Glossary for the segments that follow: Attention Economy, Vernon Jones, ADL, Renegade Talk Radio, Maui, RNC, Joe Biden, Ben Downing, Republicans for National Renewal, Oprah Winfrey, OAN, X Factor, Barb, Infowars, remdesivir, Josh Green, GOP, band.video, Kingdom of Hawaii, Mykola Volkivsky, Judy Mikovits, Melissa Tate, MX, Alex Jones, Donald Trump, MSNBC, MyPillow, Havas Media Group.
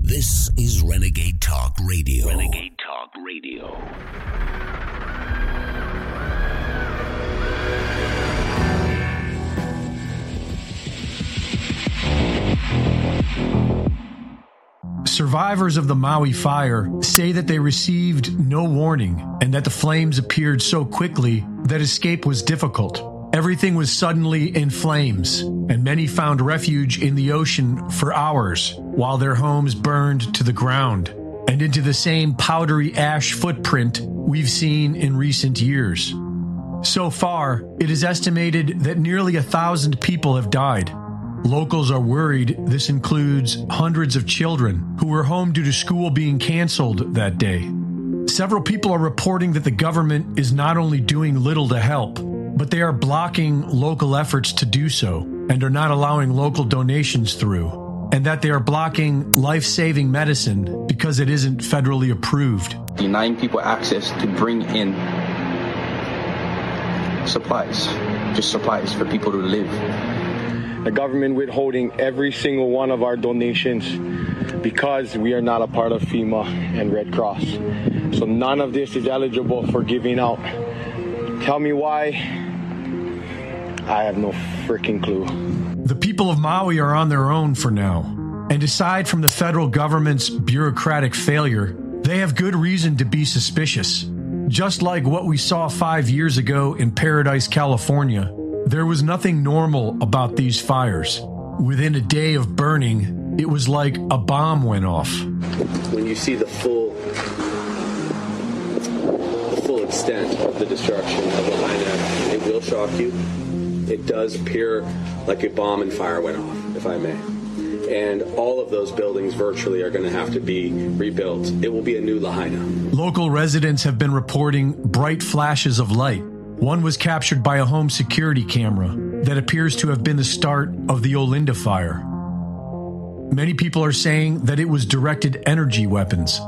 This is Renegade Talk Radio. Renegade Talk Radio. Survivors of the Maui fire say that they received no warning and that the flames appeared so quickly that escape was difficult. Everything was suddenly in flames, and many found refuge in the ocean for hours while their homes burned to the ground and into the same powdery ash footprint we've seen in recent years. So far, it is estimated that nearly 1,000 people have died. Locals are worried this includes hundreds of children who were home due to school being canceled that day. Several people are reporting that the government is not only doing little to help, but they are blocking local efforts to do so and are not allowing local donations through, and that they are blocking life-saving medicine because it isn't federally approved. Denying people access to bring in supplies, just supplies for people to live. The government withholding every single one of our donations because we are not a part of FEMA and Red Cross. So none of this is eligible for giving out. Tell me why. I have no freaking clue. The people of Maui are on their own for now, and aside from the federal government's bureaucratic failure, they have good reason to be suspicious. Just like what we saw 5 years ago in Paradise, California, there was nothing normal about these fires. Within a day of burning, it was like a bomb went off. When you see the full extent of the destruction of Lahaina, it will shock you. It does appear like a bomb and fire went off, if I may. And all of those buildings virtually are going to have to be rebuilt. It will be a new Lahaina. Local residents have been reporting bright flashes of light. One was captured by a home security camera that appears to have been the start of the Olinda fire. Many people are saying that it was directed energy weapons.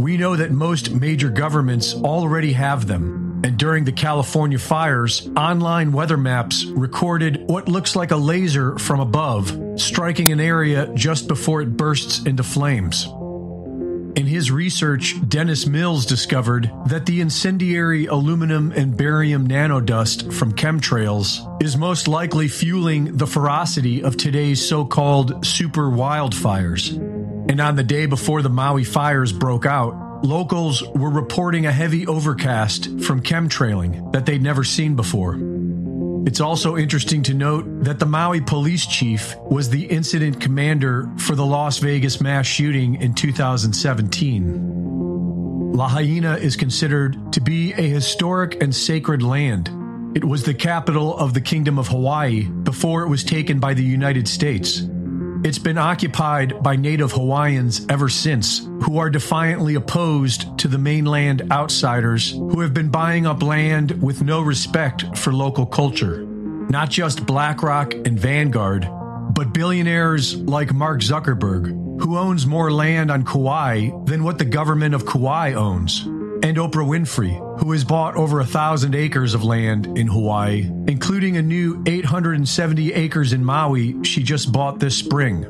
We know that most major governments already have them. And during the California fires, online weather maps recorded what looks like a laser from above, striking an area just before it bursts into flames. In his research, Dennis Mills discovered that the incendiary aluminum and barium nanodust from chemtrails is most likely fueling the ferocity of today's so-called super wildfires. And on the day before the Maui fires broke out, locals were reporting a heavy overcast from chemtrailing that they'd never seen before. It's also interesting to note that the Maui police chief was the incident commander for the Las Vegas mass shooting in 2017. Lahaina is considered to be a historic and sacred land. It was the capital of the Kingdom of Hawaii before it was taken by the United States. It's been occupied by native Hawaiians ever since, who are defiantly opposed to the mainland outsiders who have been buying up land with no respect for local culture. Not just BlackRock and Vanguard, but billionaires like Mark Zuckerberg, who owns more land on Kauai than what the government of Kauai owns, and Oprah Winfrey, who has bought over 1,000 acres of land in Hawaii, including a new 870 acres in Maui she just bought this spring.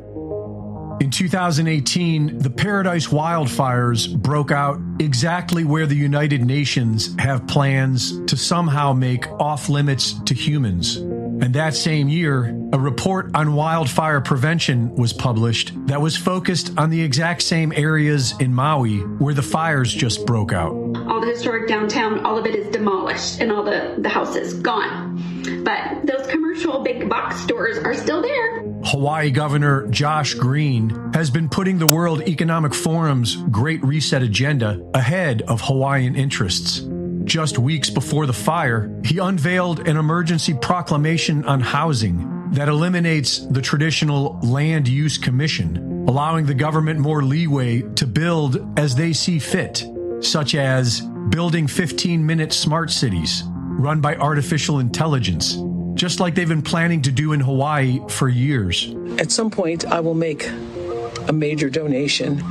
In 2018, the Paradise wildfires broke out exactly where the United Nations have plans to somehow make off-limits to humans. And that same year, a report on wildfire prevention was published that was focused on the exact same areas in Maui where the fires just broke out. All the historic downtown, all of it is demolished and all the houses gone. But those commercial big box stores are still there. Hawaii Governor Josh Green has been putting the World Economic Forum's Great Reset agenda ahead of Hawaiian interests. Just weeks before the fire, he unveiled an emergency proclamation on housing that eliminates the traditional land use commission, allowing the government more leeway to build as they see fit, such as building 15-minute smart cities run by artificial intelligence, just like they've been planning to do in Hawaii for years. At some point, I will make a major donation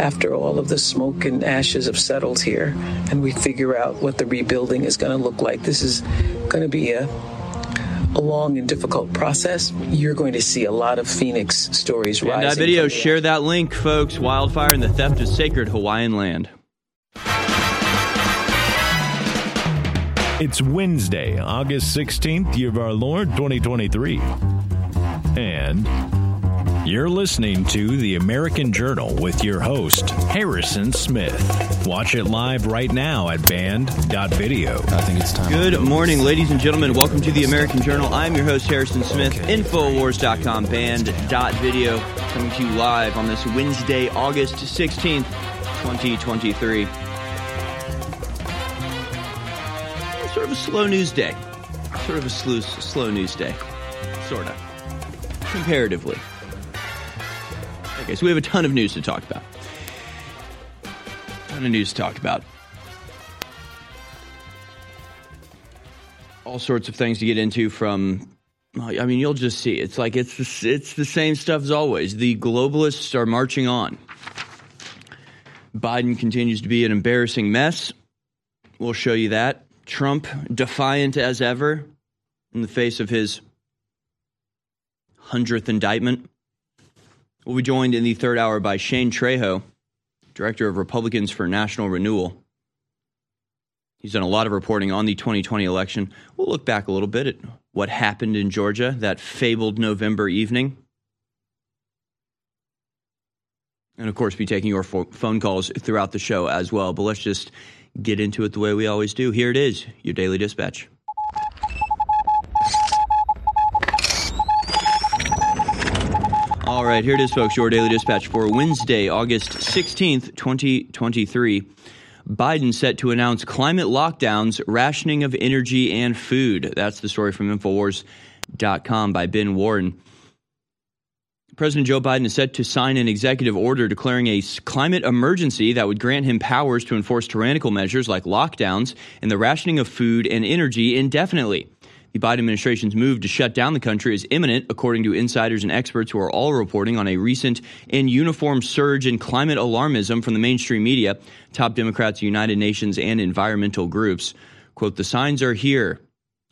after all of the smoke and ashes have settled here and we figure out what the rebuilding is going to look like. This is going to be a a long and difficult process, you're going to see a lot of Phoenix stories rising. BlackRock, share that link, folks. Wildfire and the Theft of Sacred Hawaiian Land. It's Wednesday, August 16th, year of our Lord, 2023. And you're listening to The American Journal with your host, Harrison Smith. Watch it live right now at band.video. I think it's time. Good morning, ladies and gentlemen. Welcome to The American Journal. I'm your host, Harrison Smith. Infowars.com, band.video. Coming to you live on this Wednesday, August 16th, 2023. Sort of a slow news day. Sort of a slow news day. Sort of. Comparatively. Okay, so we have a ton of news to talk about. All sorts of things to get into from, I mean, you'll just see. It's like it's the same stuff as always. The globalists are marching on. Biden continues to be an embarrassing mess. We'll show you that. Trump, defiant as ever in the face of his 100th indictment. We'll be joined in the third hour by Shane Trejo, director of Republicans for National Renewal. He's done a lot of reporting on the 2020 election. We'll look back a little bit at what happened in Georgia that fabled November evening. And, of course, be taking your phone calls throughout the show as well. But let's just get into it the way we always do. Here it is, your Daily Dispatch. All right, here it is, folks, your Daily Dispatch for Wednesday, August 16th, 2023. Biden set to announce climate lockdowns, rationing of energy and food. That's the story from InfoWars.com by Ben Warren. President Joe Biden is set to sign an executive order declaring a climate emergency that would grant him powers to enforce tyrannical measures like lockdowns and the rationing of food and energy indefinitely. The Biden administration's move to shut down the country is imminent, according to insiders and experts who are all reporting on a recent and uniform surge in climate alarmism from the mainstream media, top Democrats, United Nations, and environmental groups. Quote, the signs are here.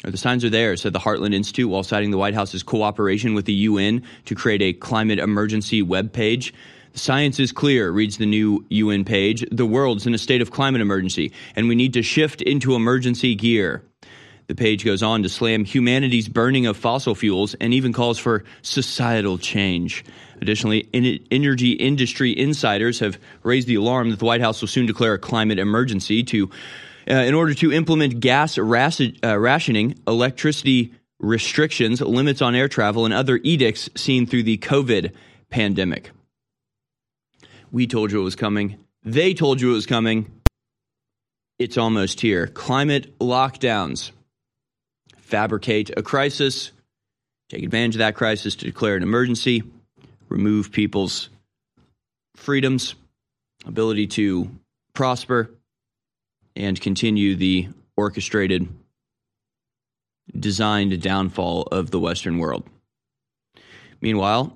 The signs are there, said the Heartland Institute, while citing the White House's cooperation with the UN to create a climate emergency webpage. The science is clear, reads the new UN page. The world's in a state of climate emergency, and we need to shift into emergency gear. The page goes on to slam humanity's burning of fossil fuels and even calls for societal change. Additionally, energy industry insiders have raised the alarm that the White House will soon declare a climate emergency to in order to implement gas rationing, electricity restrictions, limits on air travel, and other edicts seen through the COVID pandemic. We told you it was coming. They told you it was coming. It's almost here. Climate lockdowns. Fabricate a crisis. Take advantage of that crisis to declare an emergency. Remove people's freedoms, ability to prosper, and continue the orchestrated, designed downfall of the Western world. Meanwhile,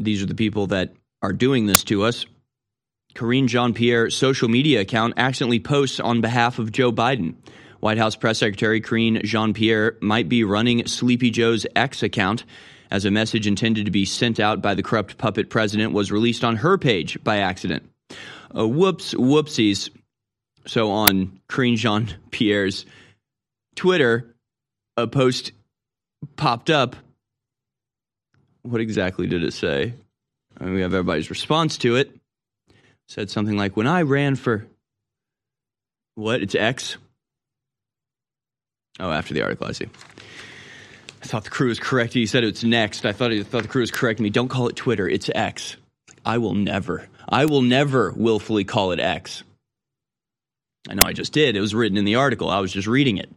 these are the people that are doing this to us. Karine Jean-Pierre's social media account accidentally posts on behalf of Joe Biden. White House Press Secretary Karine Jean-Pierre might be running Sleepy Joe's X account, as a message intended to be sent out by the corrupt puppet president was released on her page by accident. Whoopsies. So on Karine Jean-Pierre's Twitter, a post popped up. What exactly did it say? I mean, we have everybody's response to it. It said something like, when I ran for, what? It's X? Oh, after the article, I see. I thought the crew was correct. He said it's next. I thought the crew was correcting me. Don't call it Twitter. It's X. I will never willfully call it X. I know I just did. It was written in the article. I was just reading it.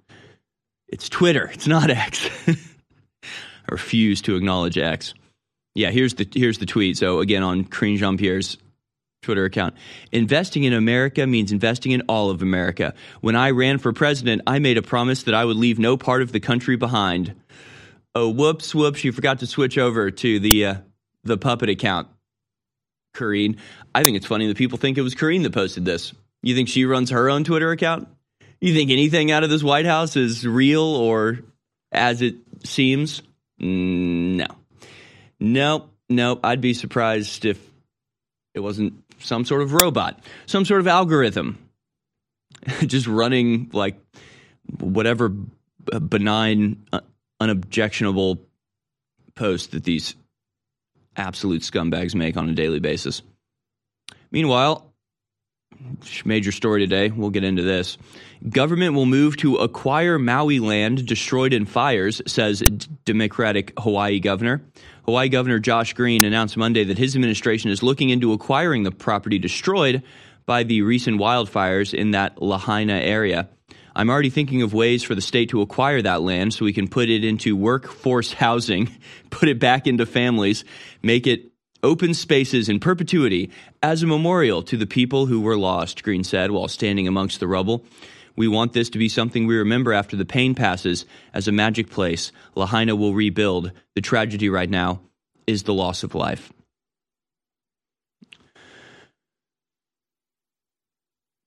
It's Twitter. It's not X. I refuse to acknowledge X. Yeah, here's the tweet. So again, on Karine Jean-Pierre's Twitter account. Investing in America means investing in all of America. When I ran for president, I made a promise that I would leave no part of the country behind. Oh, whoops. You forgot to switch over to the puppet account, Karine. I think it's funny that people think it was Karine that posted this. You think she runs her own Twitter account? You think anything out of this White House is real or as it seems? No. Nope. I'd be surprised if it wasn't some sort of robot, some sort of algorithm just running like whatever benign, unobjectionable post that these absolute scumbags make on a daily basis. Meanwhile, major story today, we'll get into this. Government will move to acquire Maui land destroyed in fires, says Democratic Hawaii governor. Hawaii Governor Josh Green announced Monday that his administration is looking into acquiring the property destroyed by the recent wildfires in that Lahaina area. I'm already thinking of ways for the state to acquire that land so we can put it into workforce housing, put it back into families, make it open spaces in perpetuity as a memorial to the people who were lost, Green said while standing amongst the rubble. We want this to be something we remember after the pain passes as a magic place. Lahaina will rebuild. The tragedy right now is the loss of life.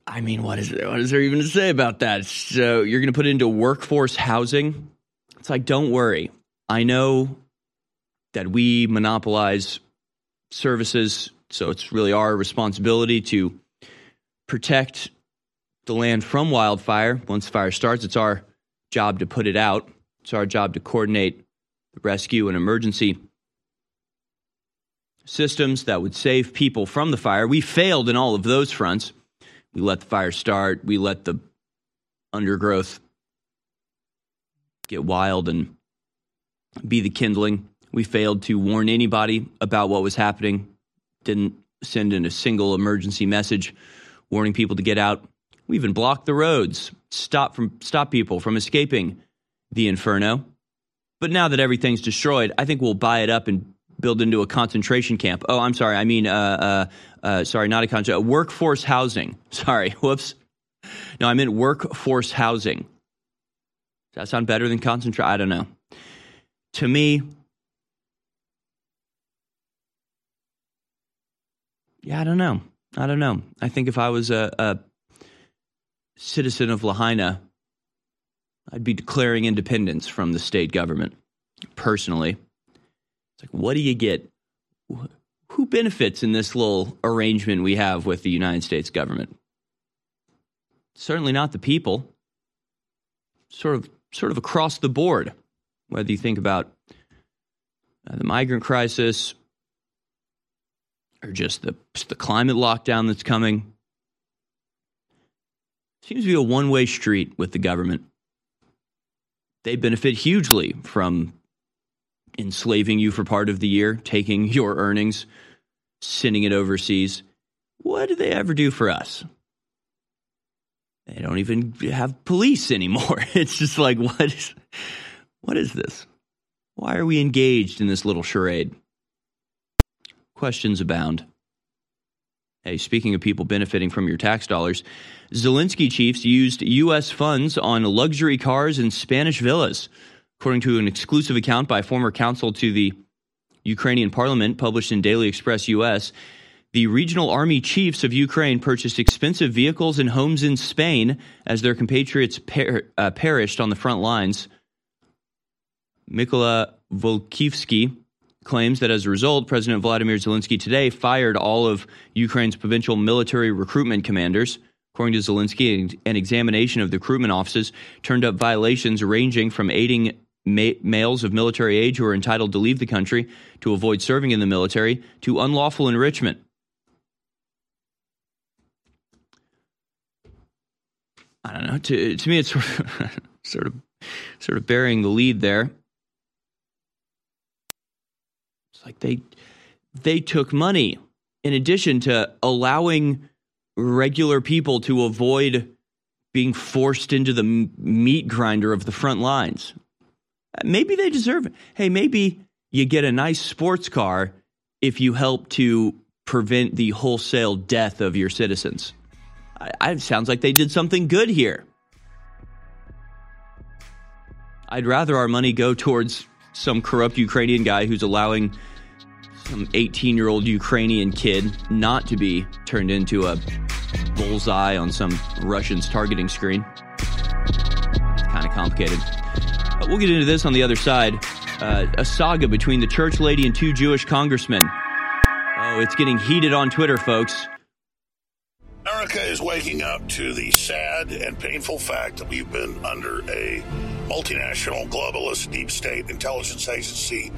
I mean, what is there even to say about that? So you're going to put it into workforce housing? It's like, don't worry. I know that we monopolize services, so it's really our responsibility to protect the land from wildfire. Once the fire starts, it's our job to put it out. It's our job to coordinate the rescue and emergency systems that would save people from the fire. We failed in all of those fronts. We let the fire start. We let the undergrowth get wild and be the kindling. We failed to warn anybody about what was happening. Didn't send in a single emergency message warning people to get out. We even blocked the roads, stop people from escaping the inferno. But now that everything's destroyed, I think we'll buy it up and build into a concentration camp. Oh, I'm sorry. I mean, workforce housing. Sorry. Whoops. No, I meant workforce housing. Does that sound better than concentration? I don't know. To me, yeah, I don't know. I think if I was a citizen of Lahaina, I'd be declaring independence from the state government, personally. It's like, what do you get? Who benefits in this little arrangement we have with the United States government? Certainly not the people. Sort of across the board, whether you think about the migrant crisis or just the climate lockdown that's coming. Seems to be a one-way street with the government. They benefit hugely from enslaving you for part of the year, taking your earnings, sending it overseas. What do they ever do for us? They don't even have police anymore. It's just like, what is this? Why are we engaged in this little charade? Questions abound. Hey, speaking of people benefiting from your tax dollars, Zelensky chiefs used U.S. funds on luxury cars and Spanish villas. According to an exclusive account by former counsel to the Ukrainian parliament published in Daily Express US, the regional army chiefs of Ukraine purchased expensive vehicles and homes in Spain as their compatriots perished on the front lines. Mykola Volkivsky claims that as a result, President Volodymyr Zelensky today fired all of Ukraine's provincial military recruitment commanders. According to Zelensky, an examination of the recruitment offices turned up violations ranging from aiding males of military age who are entitled to leave the country to avoid serving in the military to unlawful enrichment. I don't know. To me, it's sort of burying the lead there. It's like they took money in addition to allowing regular people to avoid being forced into the meat grinder of the front lines. Maybe they deserve it. Hey, maybe you get a nice sports car if you help to prevent the wholesale death of your citizens. It sounds like they did something good here. I'd rather our money go towards some corrupt Ukrainian guy who's allowing some 18-year-old Ukrainian kid not to be turned into a bullseye on some Russian's targeting screen. It's kind of complicated. We'll get into this on the other side. A saga between the church lady and two Jewish congressmen. Oh, it's getting heated on Twitter, folks. America is waking up to the sad and painful fact that we've been under a multinational, globalist, deep state intelligence agency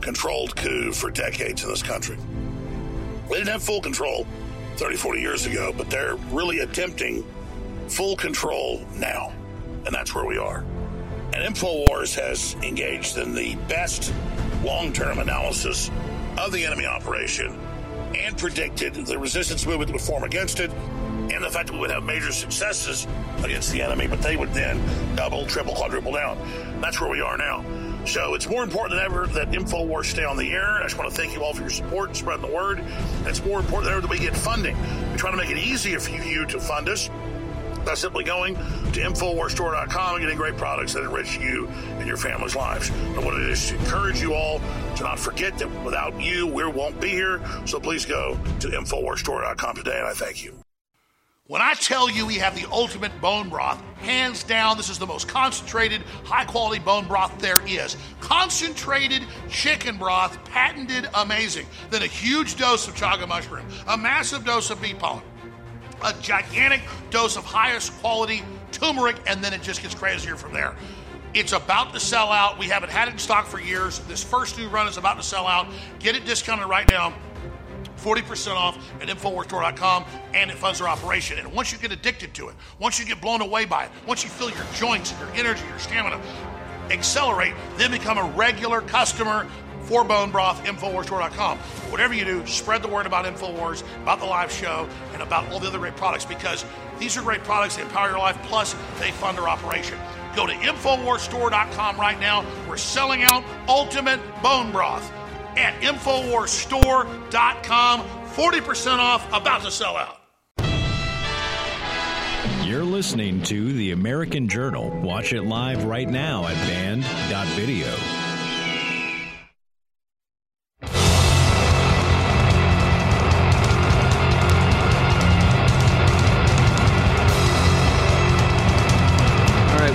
controlled coup for decades in this country. They didn't have full control 30, 40 years ago, but they're really attempting full control now. And that's where we are. And InfoWars has engaged in the best long-term analysis of the enemy operation and predicted the resistance movement would form against it and the fact that we would have major successes against the enemy, but they would then double, triple, quadruple down. That's where we are now. So it's more important than ever that InfoWars stay on the air. I just want to thank you all for your support and spreading the word. It's more important than ever that we get funding. We try to make it easier for you to fund us by simply going to InfoWarsStore.com and getting great products that enrich you and your family's lives. And what it is to encourage you all to not forget that without you, we won't be here. So please go to InfoWarsStore.com today, and I thank you. When I tell you we have the ultimate bone broth, hands down, this is the most concentrated, high-quality bone broth there is. Concentrated chicken broth, patented, amazing. Then a huge dose of chaga mushroom, a massive dose of bee pollen, a gigantic dose of highest quality turmeric, and then it just gets crazier from there. It's about to sell out. We haven't had it in stock for years. This first new run is about to sell out. Get it discounted right now, 40% off at InfoWarsStore.com, and it funds our operation. And once you get addicted to it, once you get blown away by it, once you feel your joints, your energy, your stamina accelerate, then become a regular customer for bone broth, InfoWarsStore.com. Whatever you do, spread the word about InfoWars, about the live show, and about all the other great products, because these are great products. They empower your life, plus they fund our operation. Go to InfoWarsStore.com right now. We're selling out ultimate bone broth at InfoWarsStore.com. 40% off, about to sell out. You're listening to The American Journal. Watch it live right now at band.video.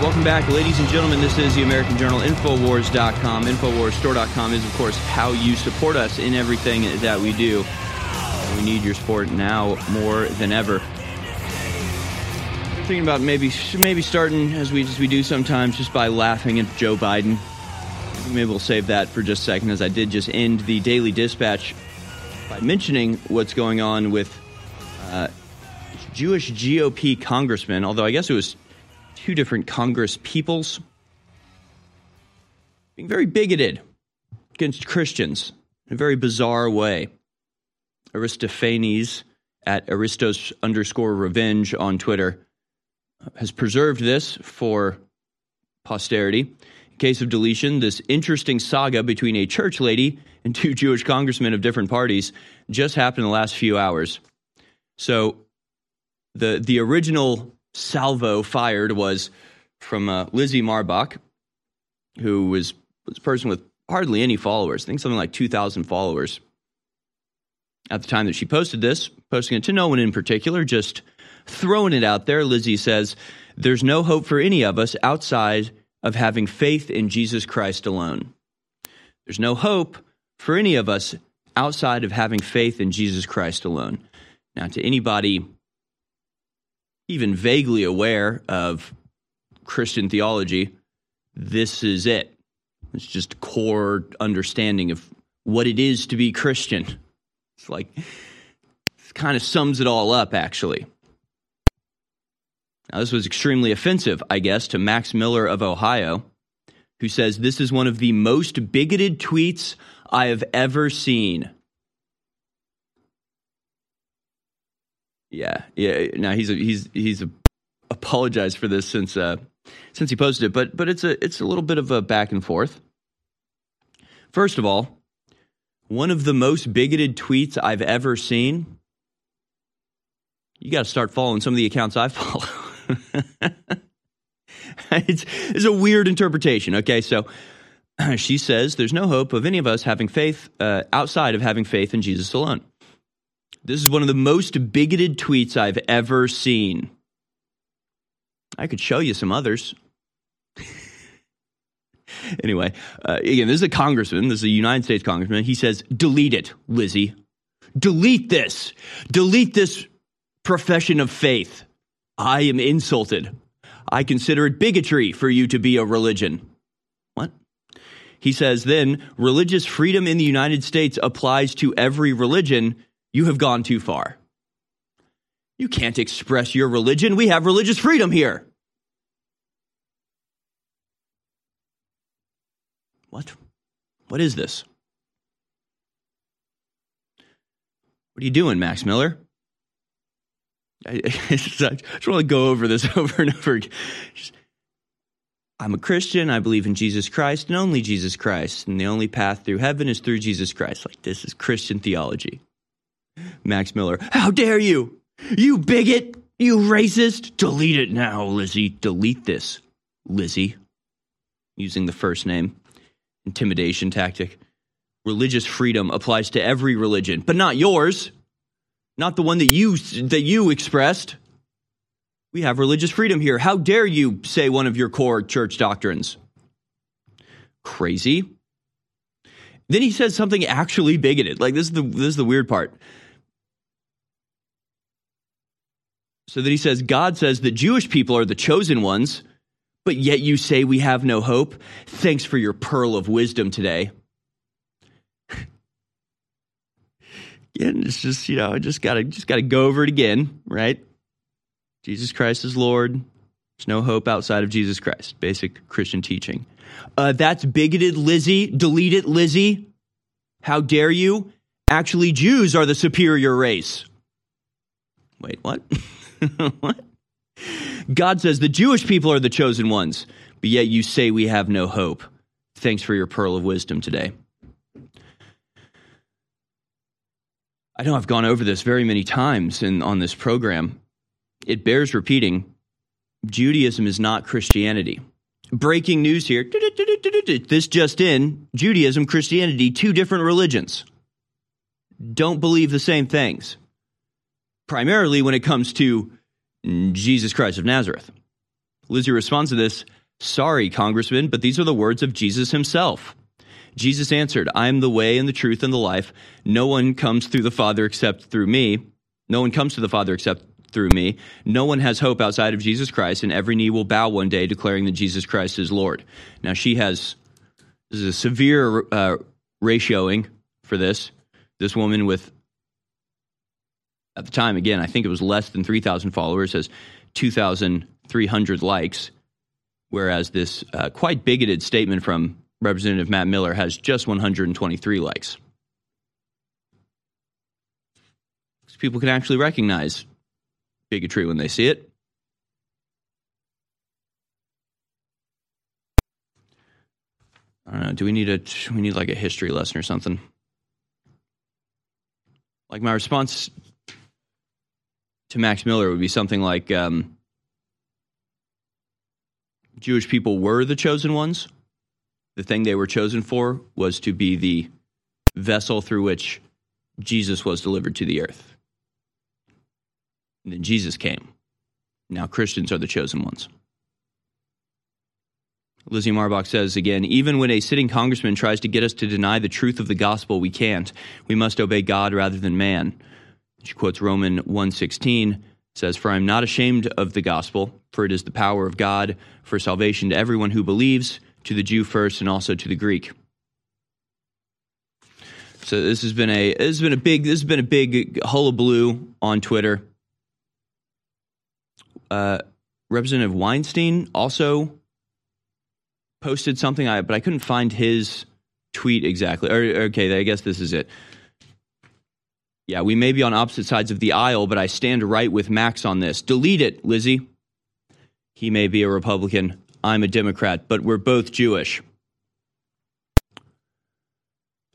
Welcome back, ladies and gentlemen. This is The American Journal, InfoWars.com. InfoWarsStore.com is, of course, how you support us in everything that we do. We need your support now more than ever. I'm thinking about maybe starting, as we do sometimes, just by laughing at Joe Biden. Maybe we'll save that for just a second, as I did just end the Daily Dispatch by mentioning what's going on with Jewish GOP congressmen, although I guess it was two different Congress peoples being very bigoted against Christians in a very bizarre way. Aristophanes at Aristos_revenge on Twitter has preserved this for posterity. In case of deletion, this interesting saga between a church lady and two Jewish congressmen of different parties just happened in the last few hours. So the original salvo fired was from Lizzie Marbach, who was a person with hardly any followers. I think something like 2,000 followers at the time that she posted this, posting it to no one in particular, just throwing it out there. Lizzie says, "There's no hope for any of us outside of having faith in Jesus Christ alone." There's no hope for any of us outside of having faith in Jesus Christ alone. Now, to anybody even vaguely aware of Christian theology, this is it. It's just a core understanding of what it is to be Christian. It's like, it kind of sums it all up, actually. Now, this was extremely offensive, I guess, to Max Miller of Ohio, who says, "This is one of the most bigoted tweets I have ever seen." Yeah. Now he's apologized for this since he posted it, but it's a little bit of a back and forth. First of all, one of the most bigoted tweets I've ever seen. You got to start following some of the accounts I follow. It's a weird interpretation. Okay, so she says there's no hope of any of us having faith outside of having faith in Jesus alone. This is one of the most bigoted tweets I've ever seen. I could show you some others. Anyway, again, this is a congressman. This is a United States congressman. He says, delete it, Lizzie. Delete this. Delete this profession of faith. I am insulted. I consider it bigotry for you to be a religion. What? He says, then religious freedom in the United States applies to every religion. You have gone too far. You can't express your religion. We have religious freedom here. What? What is this? What are you doing, Max Miller? I just want to go over this over and over again. I'm a Christian. I believe in Jesus Christ and only Jesus Christ. And the only path through heaven is through Jesus Christ. Like, this is Christian theology. Max Miller, how dare you? You bigot. You racist. Delete it now, Lizzie. Delete this, Lizzie. Using the first name. Intimidation tactic. Religious freedom applies to every religion, but not yours. Not the one that you expressed. We have religious freedom here. How dare you say one of your core church doctrines? Crazy. Then he says something actually bigoted. Like, this is the weird part. So then he says, God says the Jewish people are the chosen ones, but yet you say we have no hope. Thanks for your pearl of wisdom today. And it's just, you know, I just gotta go over it again, right? Jesus Christ is Lord. There's no hope outside of Jesus Christ. Basic Christian teaching. That's bigoted, Lizzie. Delete it, Lizzie. How dare you? Actually, Jews are the superior race. Wait, what? What? God says the Jewish people are the chosen ones, but yet you say we have no hope. Thanks for your pearl of wisdom today. I know I've gone over this very many times on this program. It bears repeating. Judaism is not Christianity. Breaking news here. This just in. Judaism, Christianity, two different religions. Don't believe the same things. Primarily when it comes to Jesus Christ of Nazareth. Lizzie responds to this. Sorry, Congressman, but these are the words of Jesus himself. Jesus answered, I am the way and the truth and the life. No one comes through the Father except through me. No one comes to the Father except through me. No one has hope outside of Jesus Christ, and every knee will bow one day, declaring that Jesus Christ is Lord. Now, this is a severe ratioing for this. This woman with, at the time, again, I think it was less than 3,000 followers, has 2,300 likes, whereas this quite bigoted statement from Representative Matt Miller has just 123 likes. So people can actually recognize bigotry when they see it. I don't know. Do we need like a history lesson or something? Like, my response to Max Miller would be something like, Jewish people were the chosen ones. The thing they were chosen for was to be the vessel through which Jesus was delivered to the earth. And then Jesus came. Now Christians are the chosen ones. Lizzie Marbach says again, even when a sitting congressman tries to get us to deny the truth of the gospel, we can't. We must obey God rather than man. She quotes Romans 1:16, says, for I am not ashamed of the gospel, for it is the power of God for salvation to everyone who believes, to the Jew first and also to the Greek. So this has been a big hullabaloo on Twitter. Representative Weinstein also posted something, but I couldn't find his tweet exactly. Okay, I guess this is it. Yeah, we may be on opposite sides of the aisle, but I stand right with Max on this. Delete it, Lizzie. He may be a Republican, I'm a Democrat, but we're both Jewish.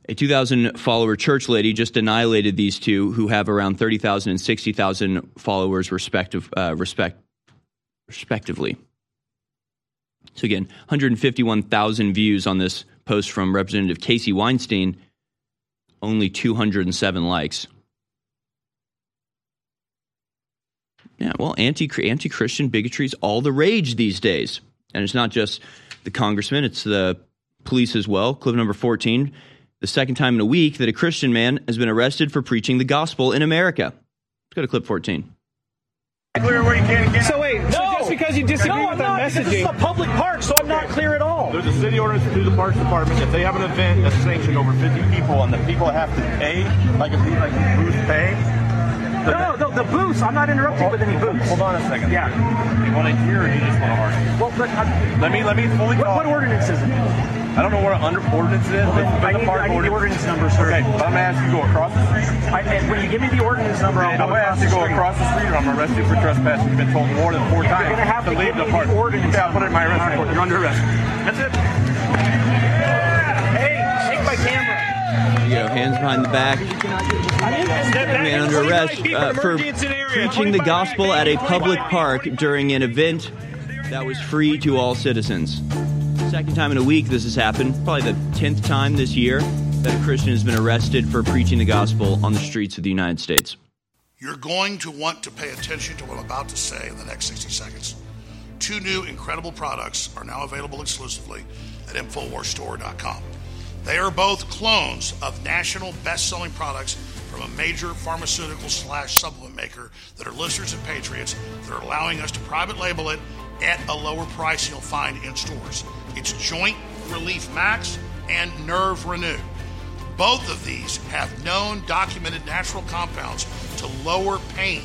A 2,000-follower church lady just annihilated these two, who have around 30,000 and 60,000 followers respectively. So again, 151,000 views on this post from Representative Casey Weinstein, only 207 likes. Yeah, well, anti-Christian bigotry is all the rage these days. And it's not just the congressman, it's the police as well. Clip number 14, the second time in a week that a Christian man has been arrested for preaching the gospel in America. Let's go to clip 14. Clear where you can again. So wait, no. So just because you disagree with our messaging. This is a public park, so I'm not clear at all. There's a city ordinance through the Parks Department. If they have an event that's sanctioned over 50 people and the people have to pay, like if the booths pay. No, the booths. I'm not interrupting with any booths. Hold on a second. Yeah. You want to hear or you just want to argue? Well, let me fully call. What ordinance is it? I don't know what an ordinance is. I need the ordinance number, sir. Okay, I'm going to ask you to go across the street. When you give me the ordinance number, I'll go across the street. I'm going to ask you to go across the street or I'm going to arrest you for trespassing. You've been told more than four times to leave the park. I'll put it in my arrest report. You're under arrest. That's it. Hey, shake my camera. There you go, hands behind the back. Man under arrest for preaching the gospel at a public park during an event that was free to all citizens. Second time in a week this has happened, probably the 10th time this year, that a Christian has been arrested for preaching the gospel on the streets of the United States. You're going to want to pay attention to what I'm about to say in the next 60 seconds. Two new incredible products are now available exclusively at InfoWarsStore.com. They are both clones of national best-selling products from a major pharmaceutical / supplement maker that are listeners and patriots that are allowing us to private label it at a lower price you'll find in stores. It's Joint Relief Max and Nerve Renew. Both of these have known, documented natural compounds to lower pain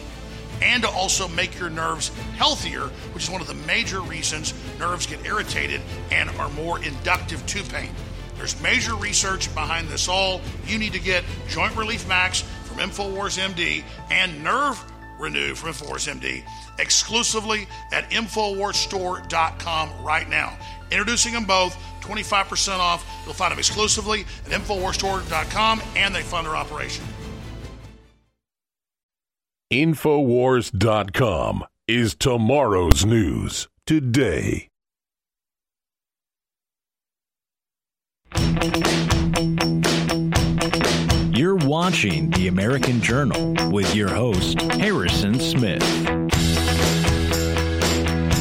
and to also make your nerves healthier, which is one of the major reasons nerves get irritated and are more inductive to pain. There's major research behind this all. You need to get Joint Relief Max from InfoWars MD and Nerve Renew from InfoWars MD exclusively at InfoWarsStore.com right now. Introducing them both, 25% off. You'll find them exclusively at InfoWarsStore.com, and they fund their operation. InfoWars.com is tomorrow's news today. You're watching The American Journal with your host, Harrison Smith.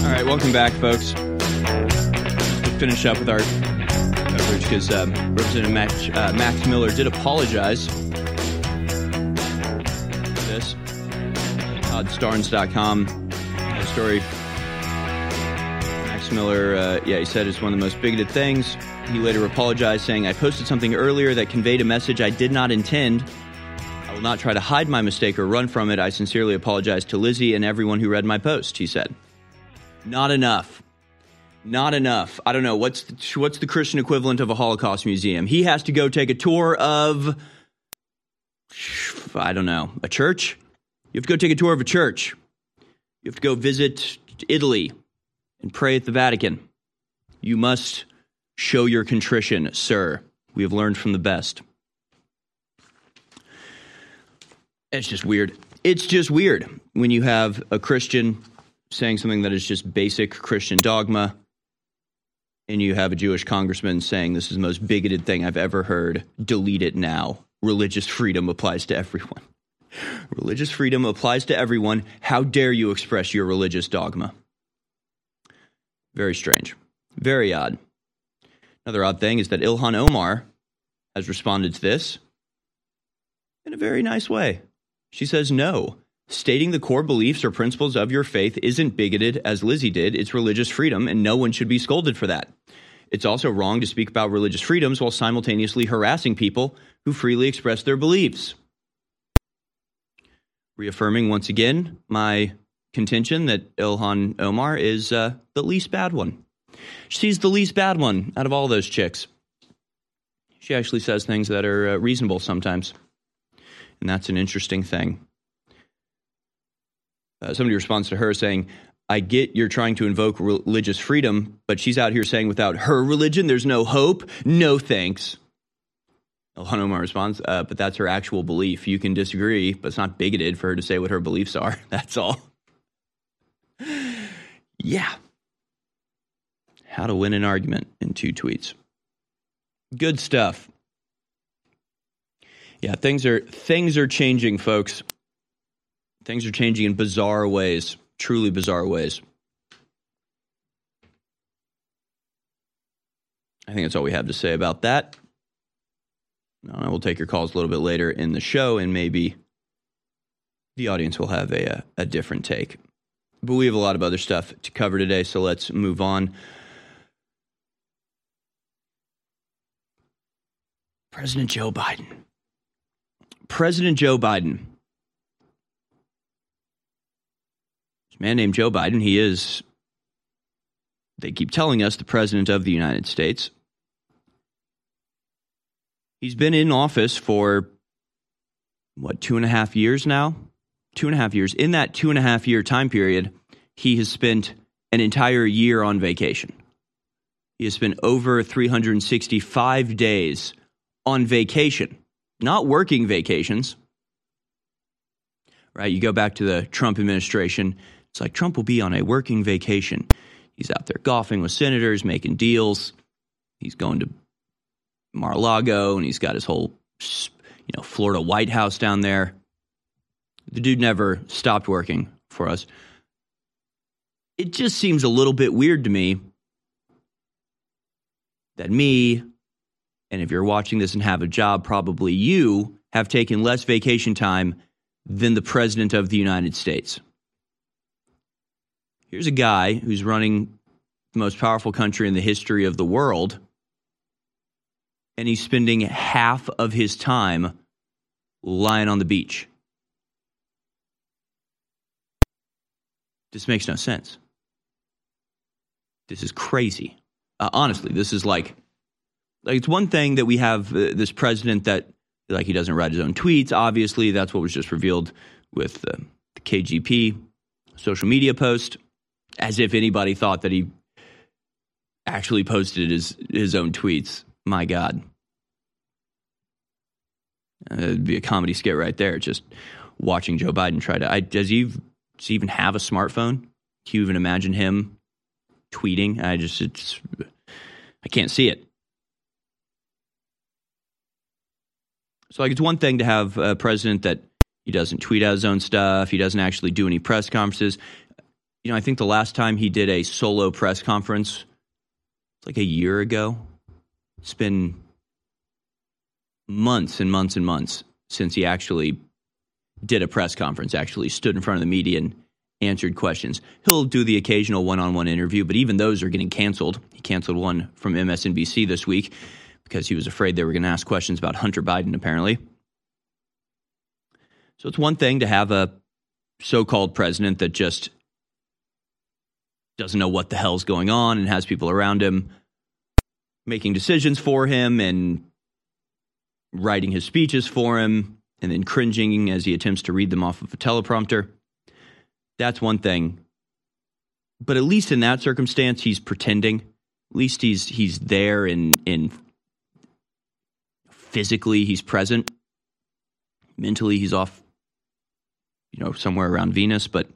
All right, welcome back, folks. Finish up with our coverage because Representative Max Miller did apologize for this. Oddstarns.com story. Max Miller, he said it's one of the most bigoted things. He later apologized, saying, "I posted something earlier that conveyed a message I did not intend. I will not try to hide my mistake or run from it. I sincerely apologize to Lizzie and everyone who read my post," he said. Not enough. Not enough. I don't know. What's the Christian equivalent of a Holocaust museum? He has to go take a tour of, I don't know, a church? You have to go take a tour of a church. You have to go visit Italy and pray at the Vatican. You must show your contrition, sir. We have learned from the best. It's just weird. It's just weird when you have a Christian saying something that is just basic Christian dogma, and you have a Jewish congressman saying this is the most bigoted thing I've ever heard. Delete it now. Religious freedom applies to everyone. Religious freedom applies to everyone. How dare you express your religious dogma? Very strange. Very odd. Another odd thing is that Ilhan Omar has responded to this in a very nice way. She says, "No, stating the core beliefs or principles of your faith isn't bigoted as Lizzie did. It's religious freedom, and no one should be scolded for that. It's also wrong to speak about religious freedoms while simultaneously harassing people who freely express their beliefs." Reaffirming once again my contention that Ilhan Omar is the least bad one. She's the least bad one out of all those chicks. She actually says things that are reasonable sometimes, and that's an interesting thing. Somebody responds to her saying, "I get you're trying to invoke religious freedom, but she's out here saying without her religion, there's no hope. No thanks." Ilhan Omar responds, "But that's her actual belief. You can disagree, but it's not bigoted for her to say what her beliefs are. That's all." Yeah. How to win an argument in 2 tweets. Good stuff. Yeah, things are changing, folks. Things are changing in bizarre ways, truly bizarre ways. I think that's all we have to say about that. We'll take your calls a little bit later in the show, and maybe the audience will have a different take. But we have a lot of other stuff to cover today, so let's move on. President Joe Biden. President Joe Biden. This man named Joe Biden, he is, they keep telling us, the president of the United States. He's been in office for, 2.5 years now? 2.5 years. In that 2.5 year time period, he has spent an entire year on vacation. He has spent over 365 days on vacation, not working vacations. Right? You go back to the Trump administration. It's like Trump will be on a working vacation. He's out there golfing with senators, making deals. He's going to Mar-a-Lago, and he's got his whole, Florida White House down there. The dude never stopped working for us. It just seems a little bit weird to me that me, and if you're watching this and have a job, probably you, have taken less vacation time than the president of the United States. Here's a guy who's running the most powerful country in the history of the world, and he's spending half of his time lying on the beach. This makes no sense. This is crazy. Honestly, this is like it's one thing that we have this president that, he doesn't write his own tweets. Obviously, that's what was just revealed with the KGP social media post, as if anybody thought that he actually posted his own tweets. My God. It'd be a comedy skit right there, just watching Joe Biden try to... Does he even have a smartphone? Can you even imagine him tweeting? I can't see it. So it's one thing to have a president that he doesn't tweet out his own stuff. He doesn't actually do any press conferences. I think the last time he did a solo press conference, it's a year ago. It's been months and months and months since he actually did a press conference, actually stood in front of the media and answered questions. He'll do the occasional one-on-one interview, but even those are getting canceled. He canceled one from MSNBC this week because he was afraid they were going to ask questions about Hunter Biden, apparently. So it's one thing to have a so-called president that just doesn't know what the hell's going on and has people around him making decisions for him and writing his speeches for him, and then cringing as he attempts to read them off of a teleprompter. That's one thing. But at least in that circumstance, he's pretending. At least he's there and physically he's present. Mentally he's off, somewhere around Venus. But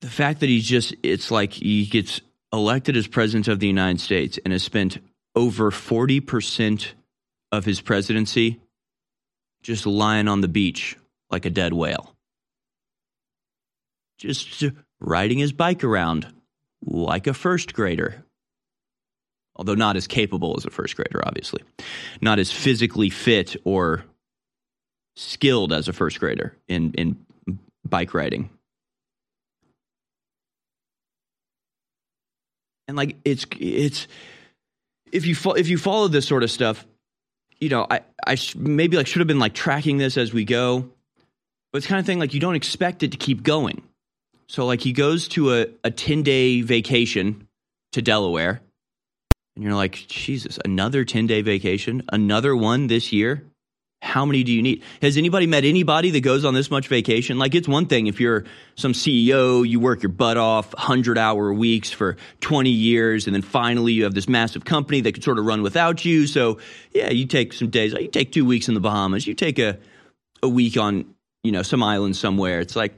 the fact that it's like he gets elected as president of the United States and has spent over 40% of his presidency just lying on the beach like a dead whale. Just riding his bike around like a first grader. Although not as capable as a first grader, obviously. Not as physically fit or skilled as a first grader in bike riding. And it's if you follow this sort of stuff, I should have been tracking this as we go, but it's kind of thing you don't expect it to keep going. So he goes to a 10-day vacation to Delaware, and you're like, Jesus, another 10-day vacation, another one this year. How many do you need? Has anybody met anybody that goes on this much vacation? It's one thing if you're some CEO, you work your butt off 100-hour weeks for 20 years, and then finally you have this massive company that can sort of run without you. So, yeah, you take some days. You take 2 weeks in the Bahamas. You take a week on, some island somewhere. It's the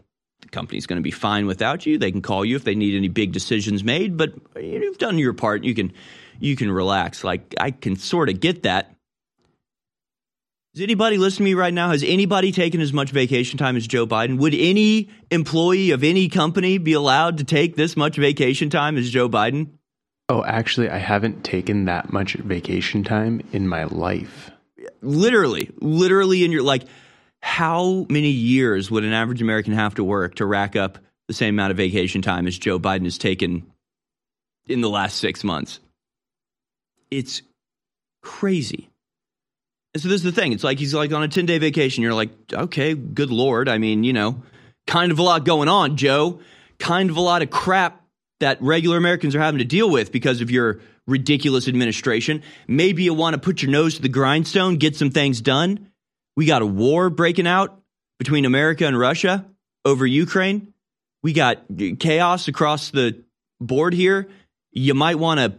company's going to be fine without you. They can call you if they need any big decisions made, but you've done your part. You can relax. I can sort of get that. Is anybody listening to me right now? Has anybody taken as much vacation time as Joe Biden? Would any employee of any company be allowed to take this much vacation time as Joe Biden? Oh, actually, I haven't taken that much vacation time in my life. Literally in your, like, how many years would an average American have to work to rack up the same amount of vacation time as Joe Biden has taken in the last 6 months? It's crazy. And so this is the thing. It's like he's like on a 10-day vacation. You're like, okay, good Lord. I mean, you know, kind of a lot going on, Joe. Kind of a lot of crap that regular Americans are having to deal with because of your ridiculous administration. Maybe you want to put your nose to the grindstone, get some things done. We got a war breaking out between America and Russia over Ukraine. We got chaos across the board here. You might want to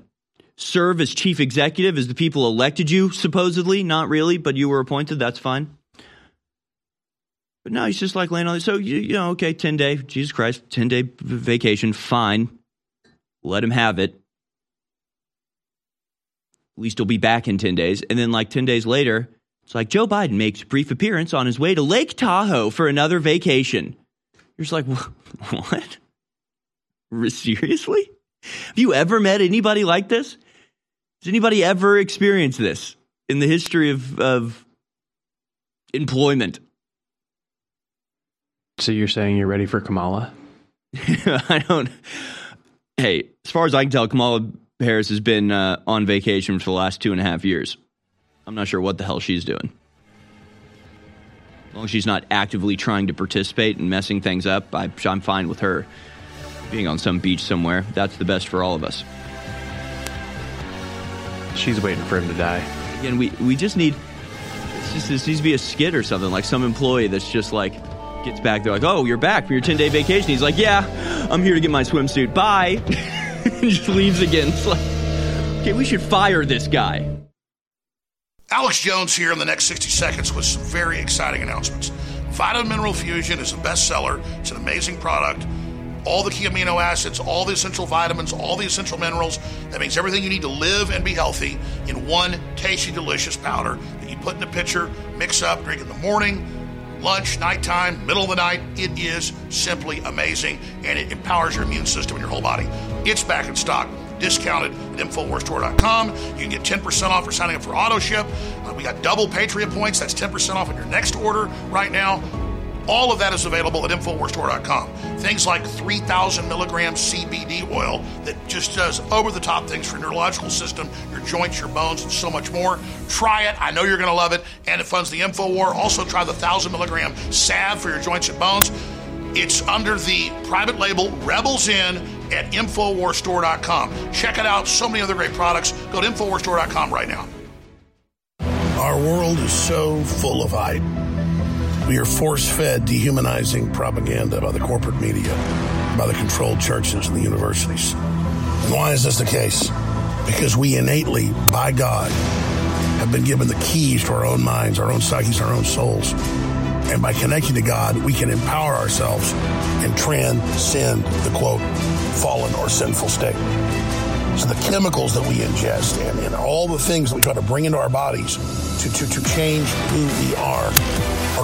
serve as chief executive as the people elected you, supposedly. Not really, but you were appointed. That's fine. But now he's just like laying on it. So, you know, okay, 10-day, Jesus Christ, 10-day vacation, fine. Let him have it. At least he'll be back in 10 days. And then like 10 days later, it's like Joe Biden makes a brief appearance on his way to Lake Tahoe for another vacation. You're just like, what? Seriously? Have you ever met anybody like this? Has anybody ever experienced this in the history of employment? So you're saying you're ready for Kamala? I don't. Hey, as far as I can tell, Kamala Harris has been on vacation for the last 2.5 years. I'm not sure what the hell she's doing. As long as she's not actively trying to participate and messing things up, I'm fine with her being on some beach somewhere. That's the best for all of us. She's waiting for him to die. Again, we just need, this needs to be a skit or something, like some employee that's just like, gets back, they're like, oh, you're back from your 10-day vacation. He's like, yeah, I'm here to get my swimsuit. Bye. And just leaves again. It's like, okay, we should fire this guy. Alex Jones here in the next 60 seconds with some very exciting announcements. Vitamin Mineral Fusion is a bestseller. It's an amazing product. All the key amino acids, all the essential vitamins, all the essential minerals. That makes everything you need to live and be healthy in one tasty, delicious powder that you put in a pitcher, mix up, drink in the morning, lunch, nighttime, middle of the night. It is simply amazing, and it empowers your immune system and your whole body. It's back in stock, discounted at InfoWarsStore.com. You can get 10% off for signing up for auto ship. We got double Patriot points. That's 10% off on your next order right now. All of that is available at InfoWarsStore.com. Things like 3,000 milligrams CBD oil that just does over-the-top things for your neurological system, your joints, your bones, and so much more. Try it. I know you're going to love it. And it funds the InfoWar. Also try the 1,000 milligram salve for your joints and bones. It's under the private label Rebels In at InfoWarsStore.com. Check it out. So many other great products. Go to InfoWarsStore.com right now. Our world is so full of hype. We are force-fed dehumanizing propaganda by the corporate media, by the controlled churches and the universities. And why is this the case? Because we innately, by God, have been given the keys to our own minds, our own psyches, our own souls. And by connecting to God, we can empower ourselves and transcend the, quote, fallen or sinful state. So the chemicals that we ingest and all the things that we try to bring into our bodies to change who we are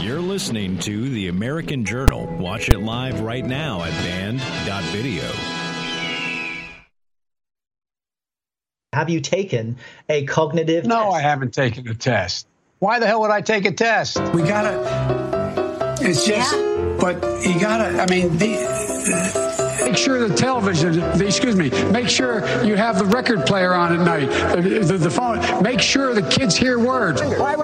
You're listening to The American Journal. Watch it live right now at band.video. Have you taken a cognitive test? No, I haven't taken a test. Why the hell would I take a test? We gotta, it's just, yeah. But you gotta, I mean, make sure the television, make sure you have the record player on at night, the phone, make sure the kids hear words. Why,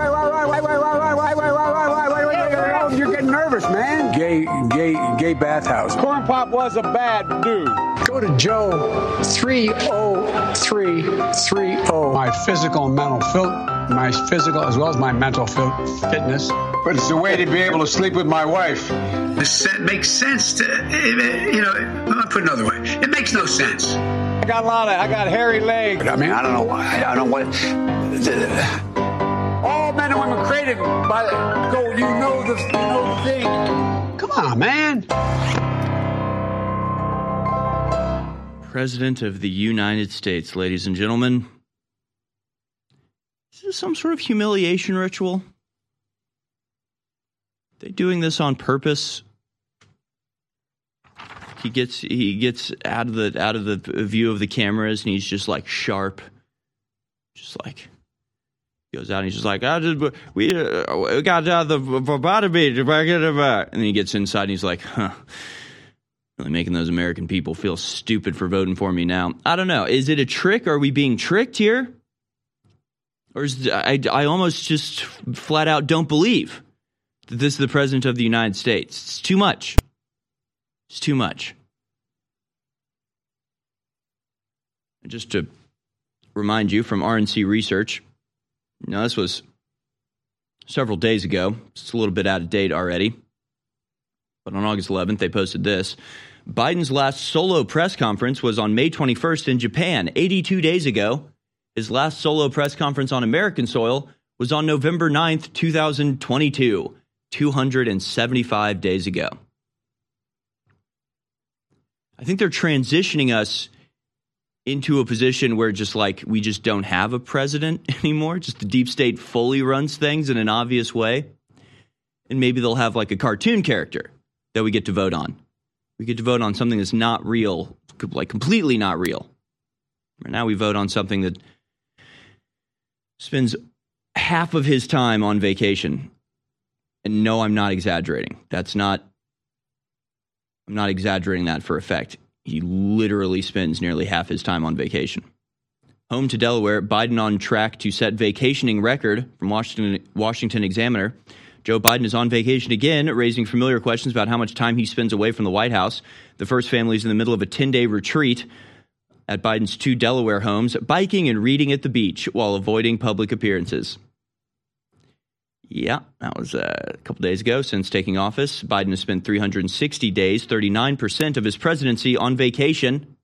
you're getting nervous, man. Gay bathhouse. Corn Pop was a bad dude. Go to Joe 30330. My physical and mental, my physical as well as my mental fitness. but it's a way to be able to sleep with my wife. This makes sense to, you know, I'll put it another way. It makes no sense. I got Lana. I got hairy legs. I mean, I don't know why. I don't want all men and women created by the goal. You know the thing. Come on, man. President of the United States, ladies and gentlemen. Is this some sort of humiliation ritual? Are they doing this on purpose? He gets out of the view of the cameras, and he's just like sharp, just like goes out, and he's just like, we got out of the bada, and then he gets inside, and he's like, huh. Really making those American people feel stupid for voting for me now. I don't know. Is it a trick? Are we being tricked here? Or is I almost just flat out don't believe that this is the president of the United States. It's too much. It's too much. And just to remind you from RNC Research, now this was several days ago. It's a little bit out of date already. But on August 11th, they posted this. Biden's last solo press conference was on May 21st in Japan, 82 days ago. His last solo press conference on American soil was on November 9th, 2022, 275 days ago. I think they're transitioning us into a position where just like we just don't have a president anymore. Just the deep state fully runs things in an obvious way. And maybe they'll have like a cartoon character that we get to vote on. We get to vote on something that's not real, like completely not real. Right now we vote on something that spends half of his time on vacation. And no, I'm not exaggerating. I'm not exaggerating that for effect. He literally spends nearly half his time on vacation. Home to Delaware, Biden on track to set vacationing record from Washington Examiner. Joe Biden is on vacation again, raising familiar questions about how much time he spends away from the White House. The first family is in the middle of a 10-day retreat at Biden's two Delaware homes, biking and reading at the beach while avoiding public appearances. Yeah, that was a couple days ago. Since taking office, Biden has spent 360 days, 39% of his presidency, on vacation.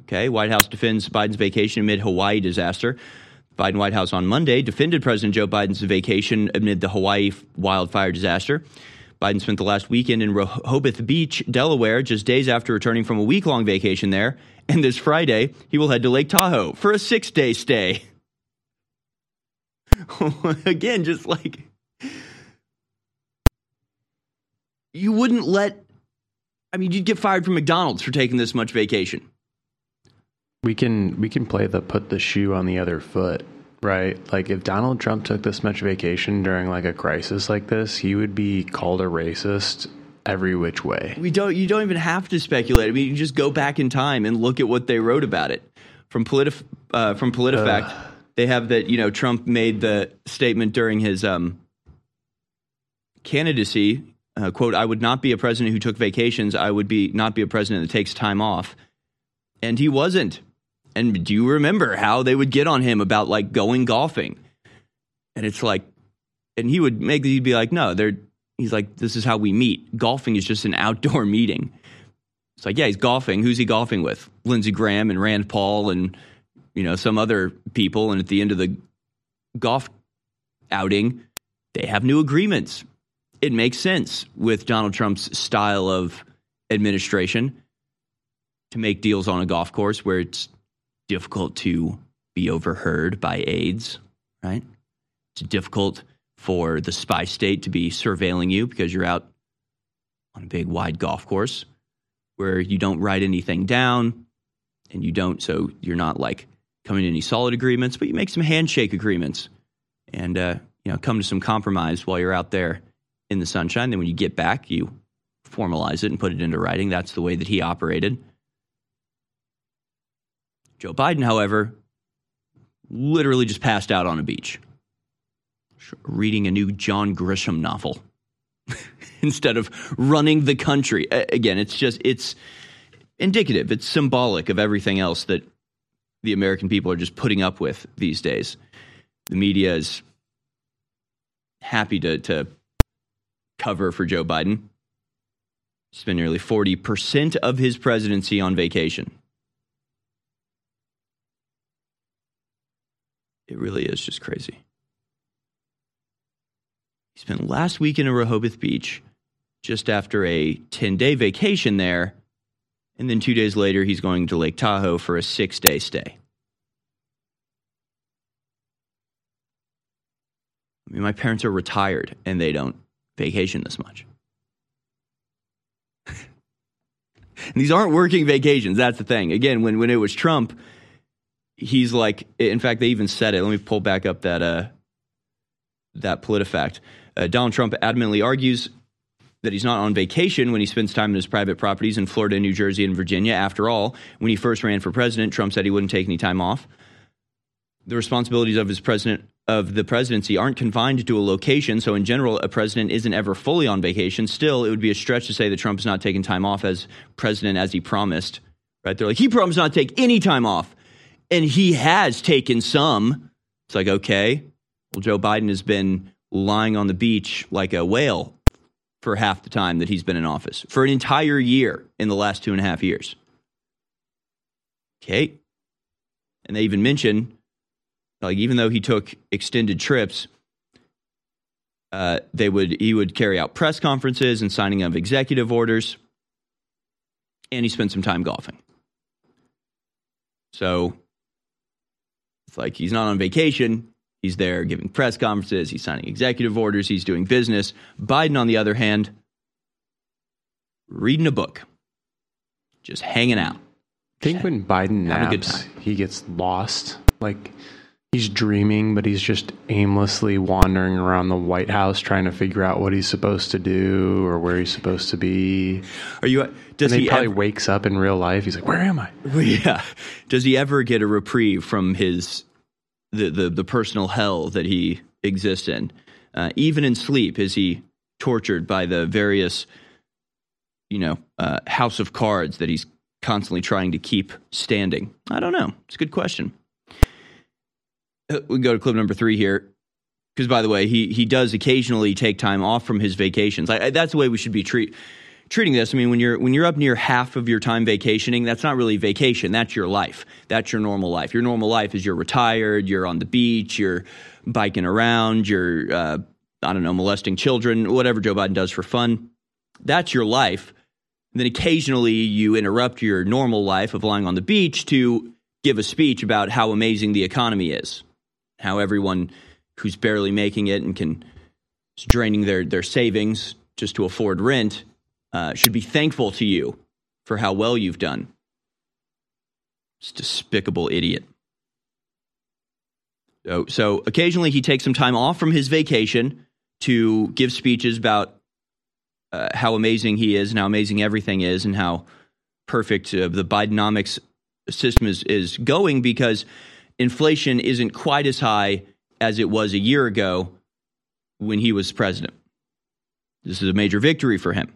Okay, White House defends Biden's vacation amid Hawaii disaster. Biden White House on Monday defended President Joe Biden's vacation amid the Hawaii wildfire disaster. Biden spent the last weekend in Rehoboth Beach, Delaware, just days after returning from a week-long vacation there. And this Friday, he will head to Lake Tahoe for a 6-day stay. Again, just like you wouldn't let – I mean, you'd get fired from McDonald's for taking this much vacation. We can play the put the shoe on the other foot, right? Like if Donald Trump took this much vacation during like a crisis like this, he would be called a racist every which way. You don't even have to speculate. I mean, you just go back in time and look at what they wrote about it from PolitiFact. They have that, you know, Trump made the statement during his candidacy, quote, "I would not be a president who took vacations. I would not be a president that takes time off." And he wasn't. And do you remember how they would get on him about like going golfing? And it's like, and he'd be like, no, he's like, this is how we meet. Golfing is just an outdoor meeting. It's like, yeah, he's golfing. Who's he golfing with? Lindsey Graham and Rand Paul and, you know, some other people. And at the end of the golf outing, they have new agreements. It makes sense with Donald Trump's style of administration to make deals on a golf course where it's difficult to be overheard by aides, right? It's difficult for the spy state to be surveilling you because you're out on a big wide golf course where you don't write anything down and so you're not like coming to any solid agreements, but you make some handshake agreements and, you know, come to some compromise while you're out there in the sunshine. Then when you get back, you formalize it and put it into writing. That's the way that he operated. Joe Biden, however, literally just passed out on a beach, reading a new John Grisham novel instead of running the country. Again, it's indicative. It's symbolic of everything else that the American people are just putting up with these days. The media is happy to cover for Joe Biden. Spent nearly 40% of his presidency on vacation. It really is just crazy. He spent last week in Rehoboth Beach just after a 10-day vacation there. And then 2 days later, he's going to Lake Tahoe for a 6-day stay. I mean, my parents are retired and they don't vacation this much. And these aren't working vacations. That's the thing. Again, when it was Trump, he's like, in fact, they even said it. Let me pull back up that PolitiFact. Donald Trump adamantly argues that he's not on vacation when he spends time in his private properties in Florida, New Jersey, and Virginia. After all, when he first ran for president, Trump said he wouldn't take any time off. The responsibilities of the presidency aren't confined to a location, so in general, a president isn't ever fully on vacation. Still, it would be a stretch to say that Trump is not taking time off as president as he promised. Right? They're like, he promised not to take any time off, and he has taken some. It's like, okay, well, Joe Biden has been lying on the beach like a whale for half the time that he's been in office, for an entire year in the last 2.5 years. Okay. And they even mention, like, even though he took extended trips, he would carry out press conferences and signing of executive orders, and he spent some time golfing. So it's like he's not on vacation. He's there giving press conferences. He's signing executive orders. He's doing business. Biden, on the other hand, reading a book, just hanging out. I think when Biden naps, he gets lost. Like, he's dreaming, but he's just aimlessly wandering around the White House trying to figure out what he's supposed to do or where he's supposed to be. Does he probably wakes up in real life. He's like, where am I? Well, yeah. Does he ever get a reprieve from his the personal hell that he exists in? Even in sleep, is he tortured by the various, house of cards that he's constantly trying to keep standing? I don't know. It's a good question. We go to clip number 3 here, because, by the way, he does occasionally take time off from his vacations. That's the way we should be treating this. I mean, when you're up near half of your time vacationing, that's not really vacation. That's your life. That's your normal life. Your normal life is you're retired, you're on the beach, you're biking around, you're, molesting children, whatever Joe Biden does for fun. That's your life. And then occasionally you interrupt your normal life of lying on the beach to give a speech about how amazing the economy is, how everyone who's barely making it and is draining their savings just to afford rent should be thankful to you for how well you've done. It's a despicable idiot. So occasionally he takes some time off from his vacation to give speeches about how amazing he is and how amazing everything is and how perfect the Bidenomics system is going, because inflation isn't quite as high as it was a year ago when he was president. This is a major victory for him.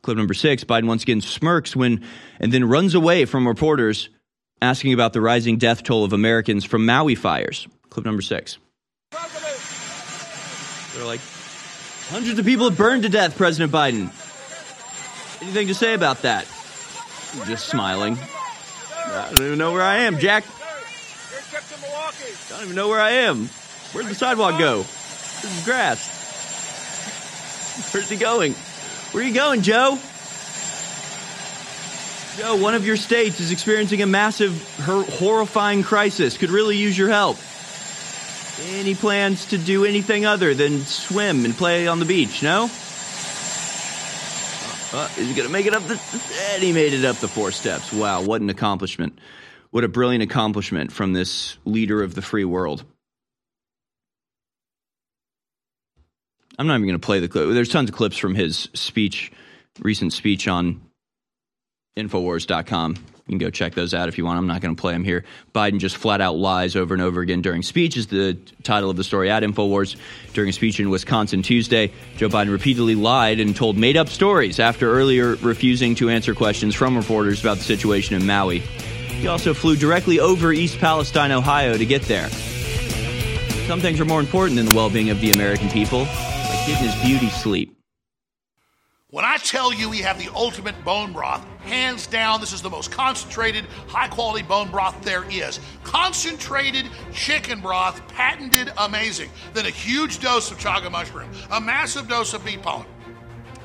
Clip number 6, Biden once again smirks and then runs away from reporters asking about the rising death toll of Americans from Maui fires. Clip number 6. They're like, hundreds of people have burned to death, President Biden. Anything to say about that? Just smiling. I don't even know where I am, Jack. I don't even know where I am. Where'd the sidewalk go? This is grass. Where's he going? Where are you going, Joe? Joe, one of your states is experiencing a massive, horrifying crisis. Could really use your help. Any plans to do anything other than swim and play on the beach? No? Is he going to make it up and he made it up the 4 steps. Wow, what an accomplishment. What a brilliant accomplishment from this leader of the free world. I'm not even going to play the clip. There's tons of clips from his recent speech on InfoWars.com. You can go check those out if you want. I'm not going to play them here. Biden just flat out lies over and over again during speech is the title of the story at InfoWars. During a speech in Wisconsin Tuesday, Joe Biden repeatedly lied and told made-up stories after earlier refusing to answer questions from reporters about the situation in Maui. He also flew directly over East Palestine, Ohio to get there. Some things are more important than the well-being of the American people, like getting his beauty sleep. When I tell you we have the ultimate bone broth, hands down, this is the most concentrated, high-quality bone broth there is. Concentrated chicken broth, patented, amazing. Then a huge dose of chaga mushroom, a massive dose of bee pollen,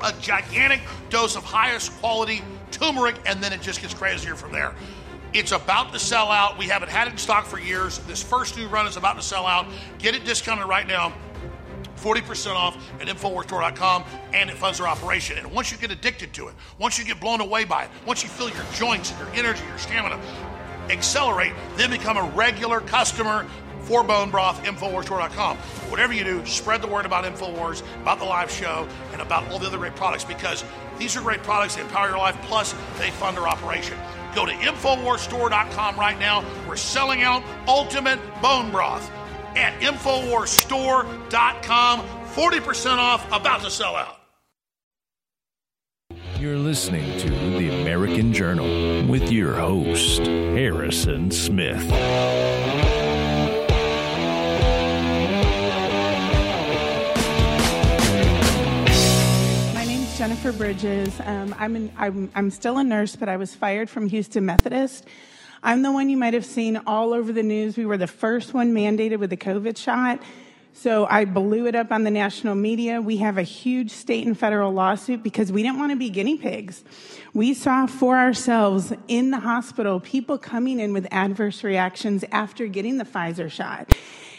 a gigantic dose of highest quality turmeric, and then it just gets crazier from there. It's about to sell out. We haven't had it in stock for years. This first new run is about to sell out. Get it discounted right now. 40% off at InfoWarsStore.com, and it funds our operation. And once you get addicted to it, once you get blown away by it, once you feel your joints and your energy, your stamina accelerate, then become a regular customer for bone broth, InfoWarsStore.com. Whatever you do, spread the word about InfoWars, about the live show, and about all the other great products, because these are great products. They empower your life, plus they fund our operation. Go to InfoWarsStore.com right now. We're selling out Ultimate Bone Broth at InfoWarsStore.com. 40% off, about to sell out. You're listening to The American Journal with your host, Harrison Smith. Jennifer Bridges. I'm still a nurse, but I was fired from Houston Methodist. I'm the one you might have seen all over the news. We were the first one mandated with the COVID shot. So I blew it up on the national media. We have a huge state and federal lawsuit because we didn't want to be guinea pigs. We saw for ourselves in the hospital people coming in with adverse reactions after getting the Pfizer shot.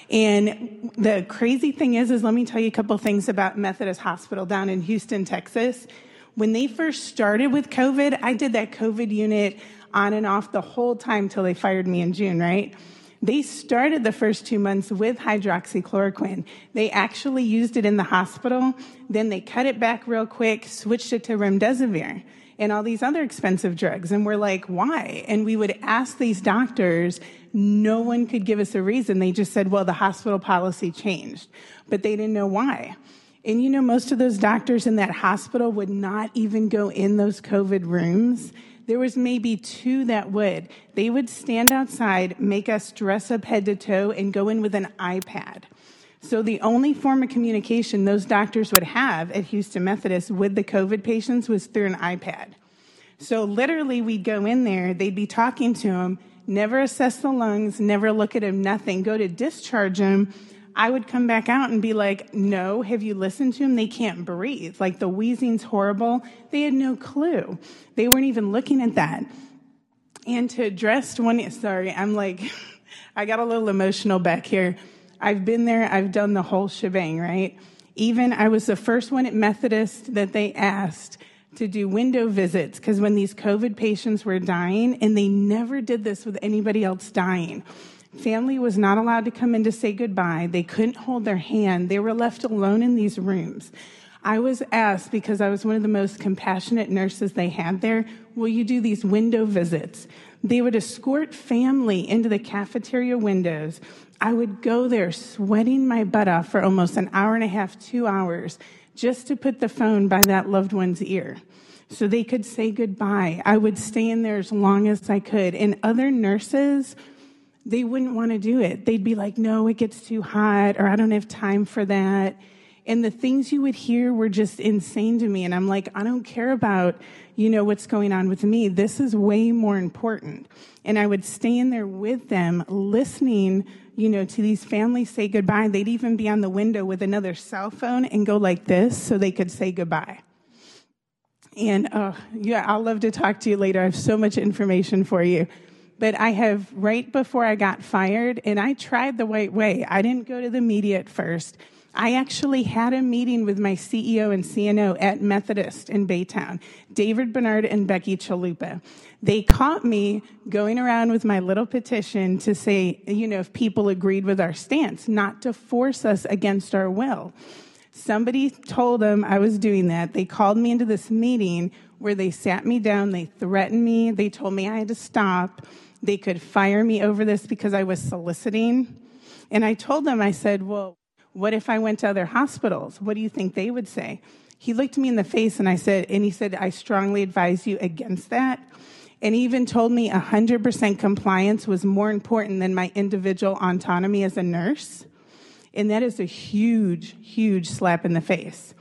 And the crazy thing is let me tell you a couple things about Methodist Hospital down in Houston, Texas. When they first started with COVID, I did that COVID unit on and off the whole time till they fired me in June, right? They started the first 2 months with hydroxychloroquine. They actually used it in the hospital. Then they cut it back real quick, switched it to remdesivir and all these other expensive drugs. And we're like, why? And we would ask these doctors, no one could give us a reason. They just said, well, the hospital policy changed, but they didn't know why. And you know, most of those doctors in that hospital would not even go in those COVID rooms. There was maybe two that would. They would stand outside, make us dress up head to toe, and go in with an iPad. So the only form of communication those doctors would have at Houston Methodist with the COVID patients was through an iPad. So literally we'd go in there, they'd be talking to them, never assess the lungs, never look at them, nothing, go to discharge them. I would come back out and be like, no, have you listened to them? They can't breathe. Like the wheezing's horrible. They had no clue. They weren't even looking at that. And to address one, I got a little emotional back here. I've been there. I've done the whole shebang, right? Even I was the first one at Methodist that they asked to do window visits because when these COVID patients were dying, and they never did this with anybody else dying, family was not allowed to come in to say goodbye. They couldn't hold their hand. They were left alone in these rooms. I was asked, because I was one of the most compassionate nurses they had there, will you do these window visits? They would escort family into the cafeteria windows. I would go there sweating my butt off for almost an hour and a half, 2 hours, just to put the phone by that loved one's ear so they could say goodbye. I would stay in there as long as I could. And other nurses, they wouldn't want to do it. They'd be like, no, it gets too hot, or I don't have time for that. And the things you would hear were just insane to me. And I'm like, I don't care about, what's going on with me. This is way more important. And I would stay in there with them, listening, to these families say goodbye. They'd even be on the window with another cell phone and go like this so they could say goodbye. And I'll love to talk to you later. I have so much information for you. But I have, right before I got fired, and I tried the right way. I didn't go to the media at first. I actually had a meeting with my CEO and CNO at Methodist in Baytown, David Bernard and Becky Chalupa. They caught me going around with my little petition to say, if people agreed with our stance, not to force us against our will. Somebody told them I was doing that. They called me into this meeting where they sat me down, they threatened me, they told me I had to stop. They could fire me over this because I was soliciting. And I told them, I said, well, what if I went to other hospitals? What do you think they would say? He looked me in the face and he said, I strongly advise you against that. And he even told me 100% compliance was more important than my individual autonomy as a nurse. And that is a huge, huge slap in the face.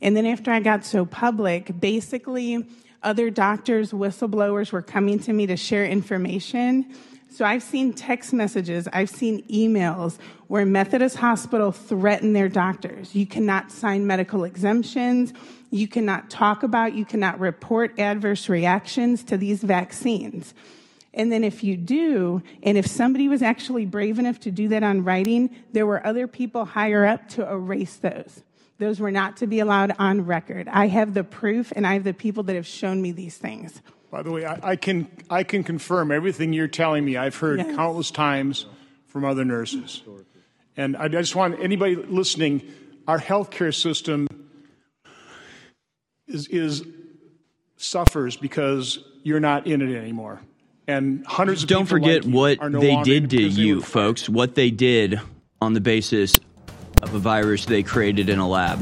And then after I got so public, basically other doctors, whistleblowers were coming to me to share information. So I've seen text messages, I've seen emails where Methodist Hospital threaten their doctors. You cannot sign medical exemptions, you cannot talk about, you cannot report adverse reactions to these vaccines. And then if you do, and if somebody was actually brave enough to do that on writing, there were other people higher up to erase those. Those were not to be allowed on record. I have the proof, and I have the people that have shown me these things. By the way, I can confirm everything you're telling me. I've heard countless times from other nurses. And I just want anybody listening, our healthcare system suffers because you're not in it anymore. And hundreds of people like you are no longer. Don't forget what they did to you, folks, what they did on the basis of a virus they created in a lab.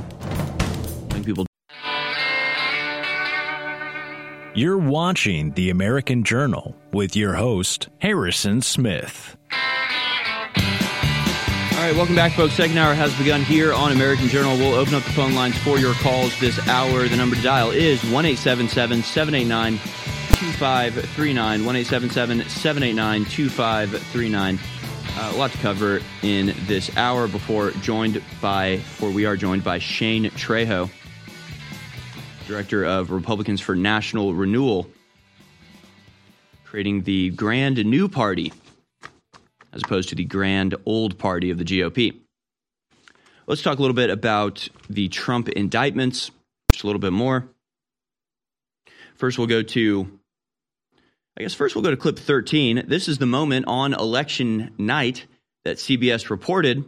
You're watching The American Journal with your host, Harrison Smith. All right, welcome back, folks. Second hour has begun here on American Journal. We'll open up the phone lines for your calls this hour. The number to dial is 1-877-789-2539, 1-877-789-2539. A lot to cover in this hour before we are joined by Shane Trejo, director of Republicans for National Renewal, creating the grand new party as opposed to the grand old party of the GOP. Let's talk a little bit about the Trump indictments, just a little bit more. First we'll go to clip 13. This is the moment on election night that CBS reported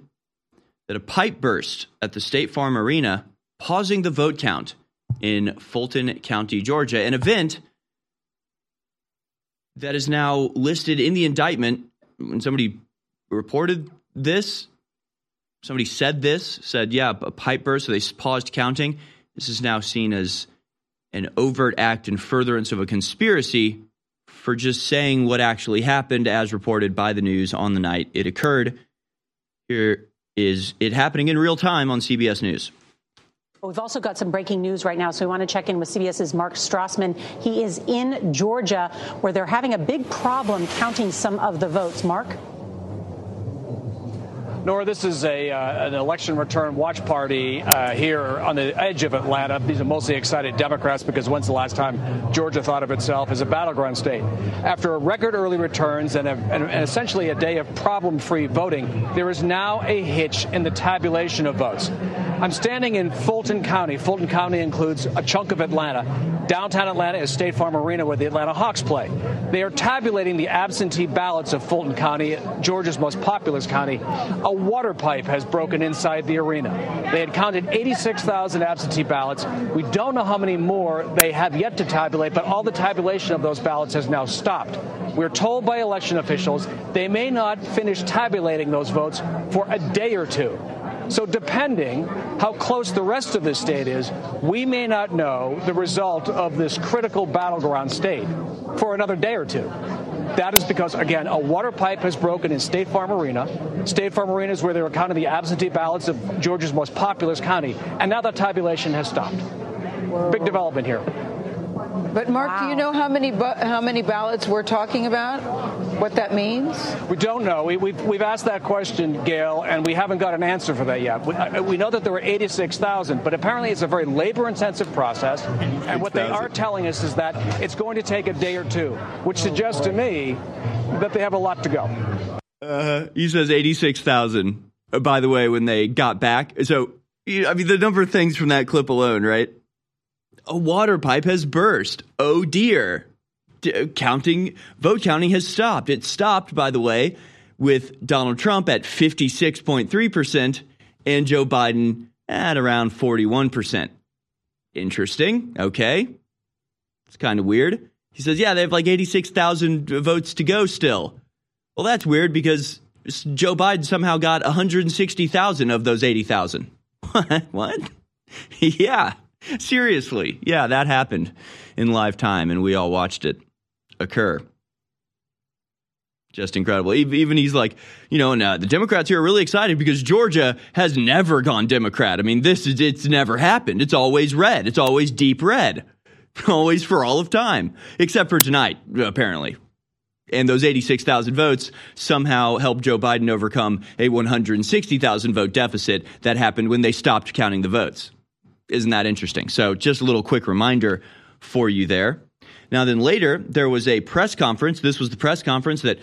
that a pipe burst at the State Farm Arena, pausing the vote count in Fulton County, Georgia, an event that is now listed in the indictment. When somebody reported this, somebody said this, a pipe burst, so they paused counting. This is now seen as an overt act in furtherance of a conspiracy for just saying what actually happened as reported by the news on the night it occurred. Here is it happening in real time on CBS News. We've also got some breaking news right now, so we want to check in with CBS's Mark Strassman. He is in Georgia, where they're having a big problem counting some of the votes. Mark? Nora, this is an election return watch party here on the edge of Atlanta. These are mostly excited Democrats because when's the last time Georgia thought of itself as a battleground state? After a record early returns and essentially a day of problem-free voting, there is now a hitch in the tabulation of votes. I'm standing in Fulton County. Fulton County includes a chunk of Atlanta. Downtown Atlanta is State Farm Arena, where the Atlanta Hawks play. They are tabulating the absentee ballots of Fulton County, Georgia's most populous county. A water pipe has broken inside the arena. They had counted 86,000 absentee ballots. We don't know how many more they have yet to tabulate, but all the tabulation of those ballots has now stopped. We're told by election officials they may not finish tabulating those votes for a day or two. So depending how close the rest of the state is, we may not know the result of this critical battleground state for another day or two. That is because, again, a water pipe has broken in State Farm Arena. State Farm Arena is where they were counting the absentee ballots of Georgia's most populous county, and now the tabulation has stopped. Whoa. Big development here. But, Mark, wow. Do you know how many ballots we're talking about? What that means? We don't know. We've asked that question, Gail, and we haven't got an answer for that yet. We know that there were 86,000, but apparently it's a very labor-intensive process. And what they are telling us is that it's going to take a day or two, which suggests to me that they have a lot to go. He says 86,000, by the way, when they got back. So, I mean, the number of things from that clip alone, right? A water pipe has burst. Oh, dear. Vote counting has stopped. It stopped, by the way, with Donald Trump at 56.3% and Joe Biden at around 41%. Interesting. Okay. It's kind of weird. He says, yeah, they have like 86,000 votes to go still. Well, that's weird because Joe Biden somehow got 160,000 of those 80,000. What? Yeah. Seriously. Yeah, that happened in live time, and we all watched it occur. Just incredible. Even he's like, you know, and the Democrats here are really excited because Georgia has never gone Democrat. I mean, it's never happened. It's always red. It's always deep red. Always for all of time, except for tonight, apparently. And those 86,000 votes somehow helped Joe Biden overcome a 160,000 vote deficit that happened when they stopped counting the votes. Isn't that interesting? So just a little quick reminder for you there. Now then later, there was a press conference. This was the press conference that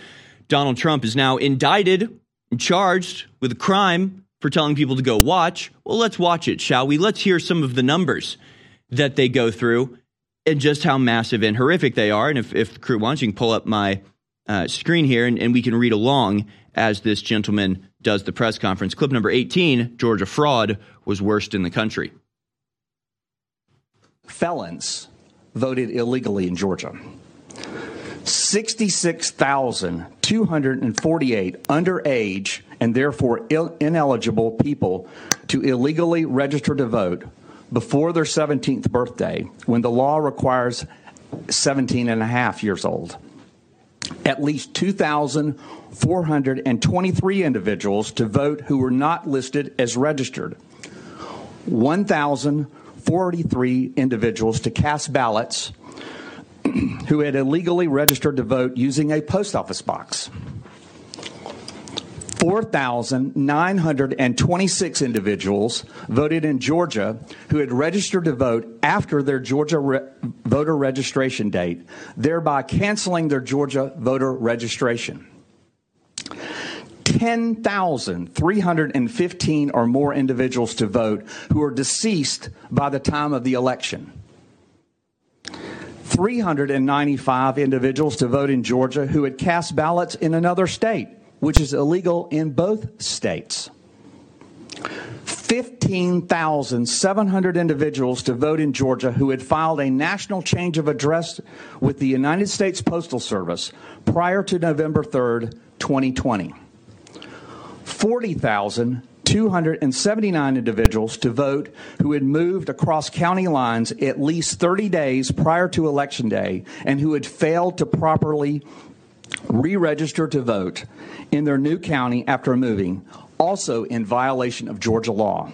Donald Trump is now indicted and charged with a crime for telling people to go watch. Well, let's watch it, shall we? Let's hear some of the numbers that they go through and just how massive and horrific they are. And if the crew wants, you can pull up my screen here and we can read along as this gentleman does the press conference. Clip number 18, Georgia fraud was worst in the country. Felons voted illegally in Georgia. 66,248 underage and therefore ineligible people to illegally register to vote before their 17th birthday, when the law requires 17 and a half years old. At least 2,423 individuals to vote who were not listed as registered. 1,043 individuals to cast ballots who had illegally registered to vote using a post office box. 4,926 individuals voted in Georgia who had registered to vote after their Georgia voter registration date, thereby canceling their Georgia voter registration. 10,315 or more individuals to vote who are deceased by the time of the election. 395 individuals to vote in Georgia who had cast ballots in another state, which is illegal in both states. 15,700 individuals to vote in Georgia who had filed a national change of address with the United States Postal Service prior to November 3rd, 2020. 40,279 individuals to vote who had moved across county lines at least 30 days prior to Election Day and who had failed to properly re-register to vote in their new county after moving, also in violation of Georgia law.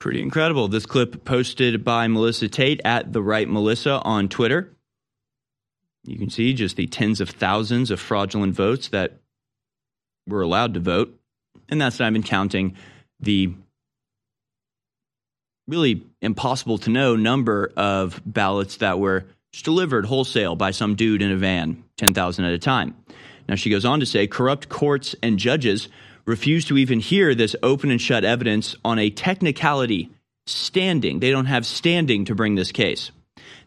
Pretty incredible. This clip posted by Melissa Tate at The Right Melissa on Twitter. You can see just the tens of thousands of fraudulent votes that were allowed to vote. And that's not even counting the really impossible to know number of ballots that were delivered wholesale by some dude in a van, 10,000 at a time. Now, she goes on to say, corrupt courts and judges refuse to even hear this open and shut evidence on a technicality standing. They don't have standing to bring this case.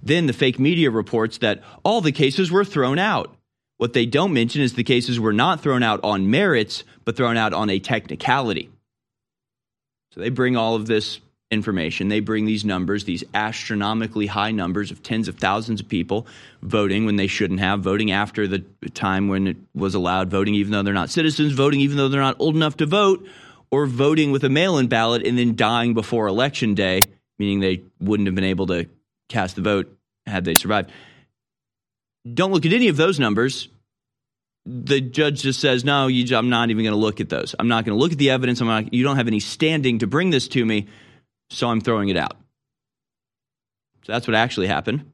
Then the fake media reports that all the cases were thrown out. What they don't mention is the cases were not thrown out on merits, but thrown out on a technicality. So they bring all of this information. They bring these numbers, these astronomically high numbers of tens of thousands of people voting when they shouldn't have, voting after the time when it was allowed, voting even though they're not citizens, voting even though they're not old enough to vote, or voting with a mail-in ballot and then dying before Election Day, meaning they wouldn't have been able to cast the vote had they survived. Don't look at any of those numbers. The judge just says, no, I'm not even going to look at those. I'm not going to look at the evidence. You don't have any standing to bring this to me. So I'm throwing it out. So that's what actually happened.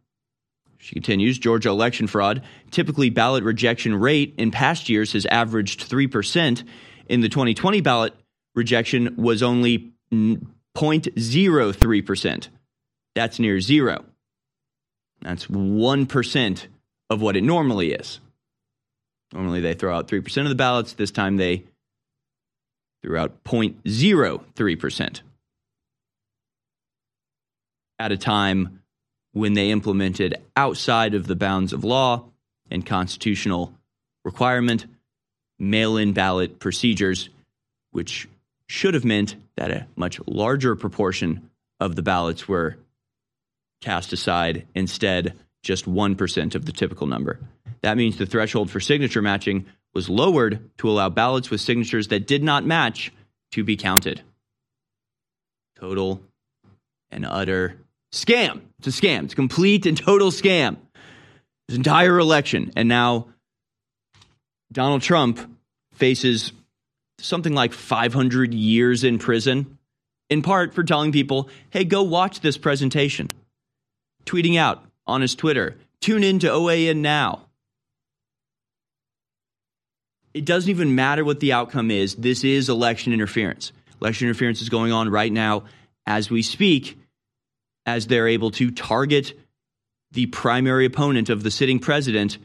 She continues, Georgia election fraud. Typically, ballot rejection rate in past years has averaged 3%. In the 2020 ballot rejection was only 0.03%. That's near zero. That's 1% of what it normally is. Normally, they throw out 3% of the ballots. This time, they threw out 0.03%. At a time when they implemented outside of the bounds of law and constitutional requirement, mail-in ballot procedures, which should have meant that a much larger proportion of the ballots were cast aside, instead just 1% of the typical number. That means the threshold for signature matching was lowered to allow ballots with signatures that did not match to be counted. Total and utter scam. It's a scam. It's a complete and total scam. This entire election. And now Donald Trump faces something like 500 years in prison, in part for telling people, hey, go watch this presentation. Tweeting out on his Twitter, tune in to OAN now. It doesn't even matter what the outcome is. This is election interference. Election interference is going on right now as we speak, as they're able to target the primary opponent of the sitting president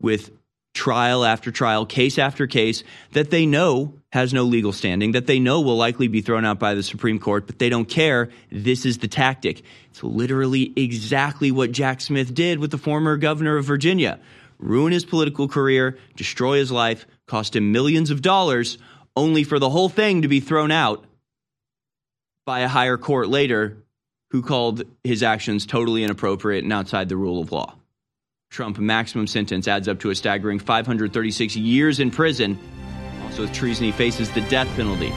with trial after trial, case after case, that they know has no legal standing, that they know will likely be thrown out by the Supreme Court, but they don't care. This is the tactic. It's literally exactly what Jack Smith did with the former governor of Virginia. Ruin his political career, destroy his life, cost him millions of dollars, only for the whole thing to be thrown out by a higher court later who called his actions totally inappropriate and outside the rule of law. Trump's maximum sentence adds up to a staggering 536 years in prison. Also, with treason, he faces the death penalty.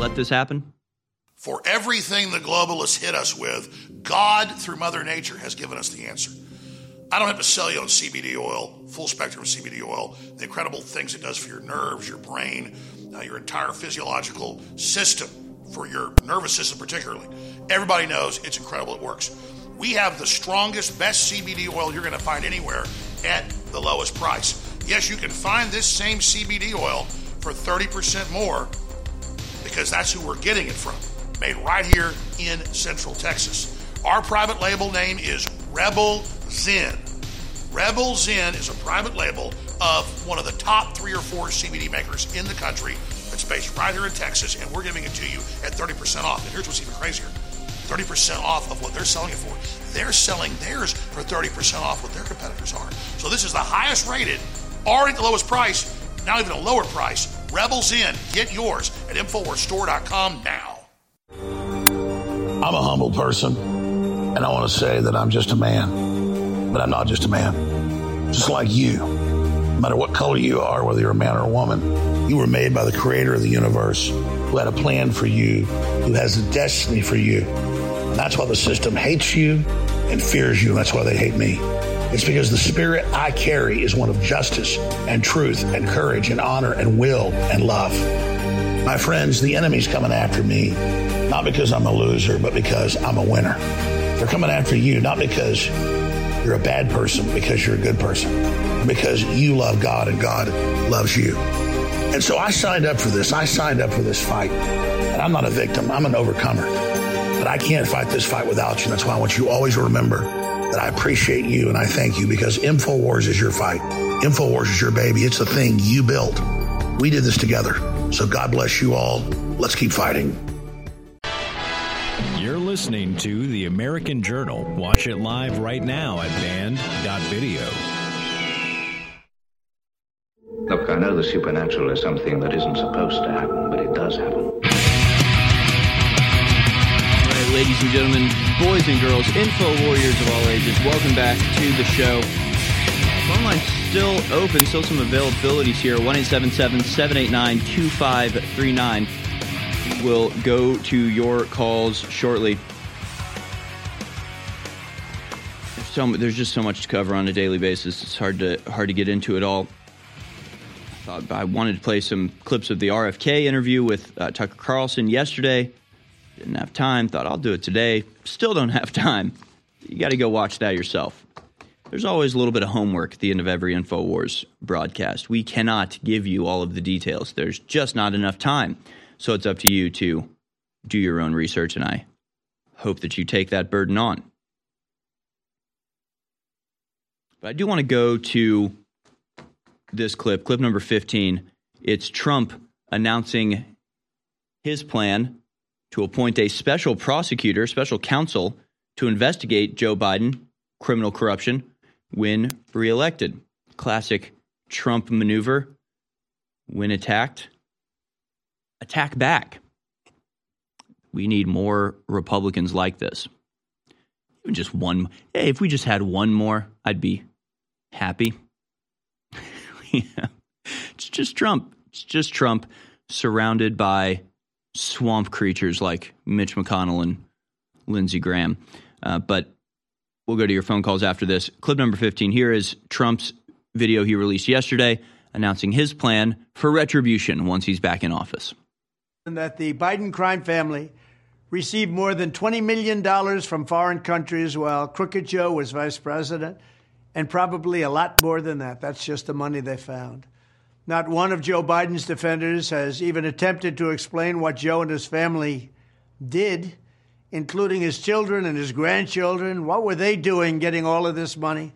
Let this happen? For everything the globalists hit us with, God, through Mother Nature, has given us the answer. I don't have to sell you on CBD oil, full spectrum CBD oil, the incredible things it does for your nerves, your brain, your entire physiological system, for your nervous system particularly. Everybody knows it's incredible, it works. We have the strongest, best CBD oil you're going to find anywhere at the lowest price. Yes, you can find this same CBD oil for 30% more because that's who we're getting it from, made right here in Central Texas. Our private label name is Rebel Zen. Rebel Zen is a private label of one of the top 3 or 4 CBD makers in the country. It's based right here in Texas, and we're giving it to you at 30% off. And here's what's even crazier. 30% off of what they're selling it for. They're selling theirs for 30% off what their competitors are. So this is the highest rated, already at the lowest price, now even a lower price. Rebels in. Get yours at InfoWarsStore.com now. I'm a humble person, and I want to say that I'm just a man. But I'm not just a man. Just like you. No matter what color you are, whether you're a man or a woman, you were made by the creator of the universe, who had a plan for you, who has a destiny for you. And that's why the system hates you and fears you. And that's why they hate me. It's because the spirit I carry is one of justice and truth and courage and honor and will and love. My friends, the enemy's coming after me, not because I'm a loser, but because I'm a winner. They're coming after you, not because you're a bad person, because you're a good person, because you love God and God loves you. And so I signed up for this. I signed up for this fight. And I'm not a victim. I'm an overcomer. But I can't fight this fight without you. That's why I want you always to remember that I appreciate you and I thank you, because InfoWars is your fight. InfoWars is your baby. It's the thing you built. We did this together. So God bless you all. Let's keep fighting. You're listening to The American Journal. Watch it live right now at band.video. Look, I know the supernatural is something that isn't supposed to happen, but it does happen. All right, ladies and gentlemen, boys and girls, info warriors of all ages, welcome back to the show. Phone line's still open, still some availabilities here. 1-877-789-2539. We'll go to your calls shortly. There's just so much to cover on a daily basis. It's hard to get into it all. I wanted to play some clips of the RFK interview with Tucker Carlson yesterday. Didn't have time. Thought I'll do it today. Still don't have time. You got to go watch that yourself. There's always a little bit of homework at the end of every InfoWars broadcast. We cannot give you all of the details. There's just not enough time. So it's up to you to do your own research, and I hope that you take that burden on. But I do want to go to this clip number 15. It's Trump announcing his plan to appoint a special prosecutor, special counsel, to investigate Joe Biden, criminal corruption, when reelected. Classic Trump maneuver. When attacked, attack back. We need more Republicans like this. Even just one. Hey, if we just had one more, I'd be happy. Yeah. It's just Trump. It's just Trump surrounded by swamp creatures like Mitch McConnell and Lindsey Graham. But we'll go to your phone calls after this. Clip number 15. Here is Trump's video he released yesterday announcing his plan for retribution once he's back in office. And that the Biden crime family received more than $20 million from foreign countries while Crooked Joe was vice president, and probably a lot more than that. That's just the money they found. Not one of Joe Biden's defenders has even attempted to explain what Joe and his family did, including his children and his grandchildren. What were they doing getting all of this money?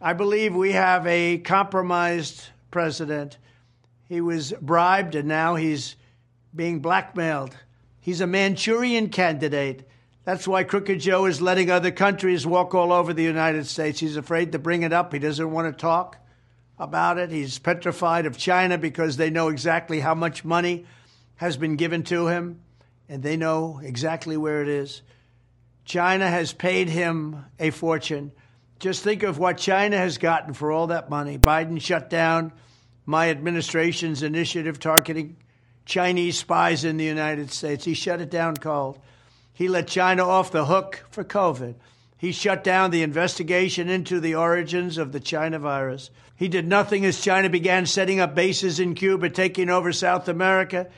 I believe we have a compromised president. He was bribed, and now he's being blackmailed. He's a Manchurian candidate. That's why Crooked Joe is letting other countries walk all over the United States. He's afraid to bring it up. He doesn't want to talk about it. He's petrified of China because they know exactly how much money has been given to him, and they know exactly where it is. China has paid him a fortune. Just think of what China has gotten for all that money. Biden shut down my administration's initiative targeting Chinese spies in the United States. He shut it down cold. He let China off the hook for COVID. He shut down the investigation into the origins of the China virus. He did nothing as China began setting up bases in Cuba, taking over South America,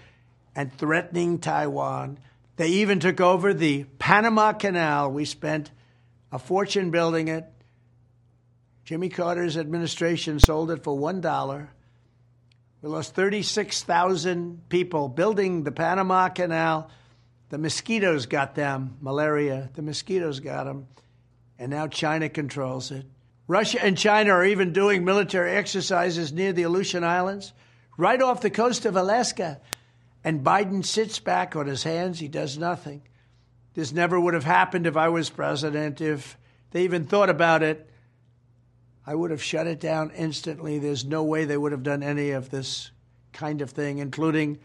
and threatening Taiwan. They even took over the Panama Canal. We spent a fortune building it. Jimmy Carter's administration sold it for $1. We lost 36,000 people building the Panama Canal. The mosquitoes got them, malaria. The mosquitoes got them. And now China controls it. Russia and China are even doing military exercises near the Aleutian Islands, right off the coast of Alaska. And Biden sits back on his hands. He does nothing. This never would have happened if I was president. If they even thought about it, I would have shut it down instantly. There's no way they would have done any of this kind of thing, including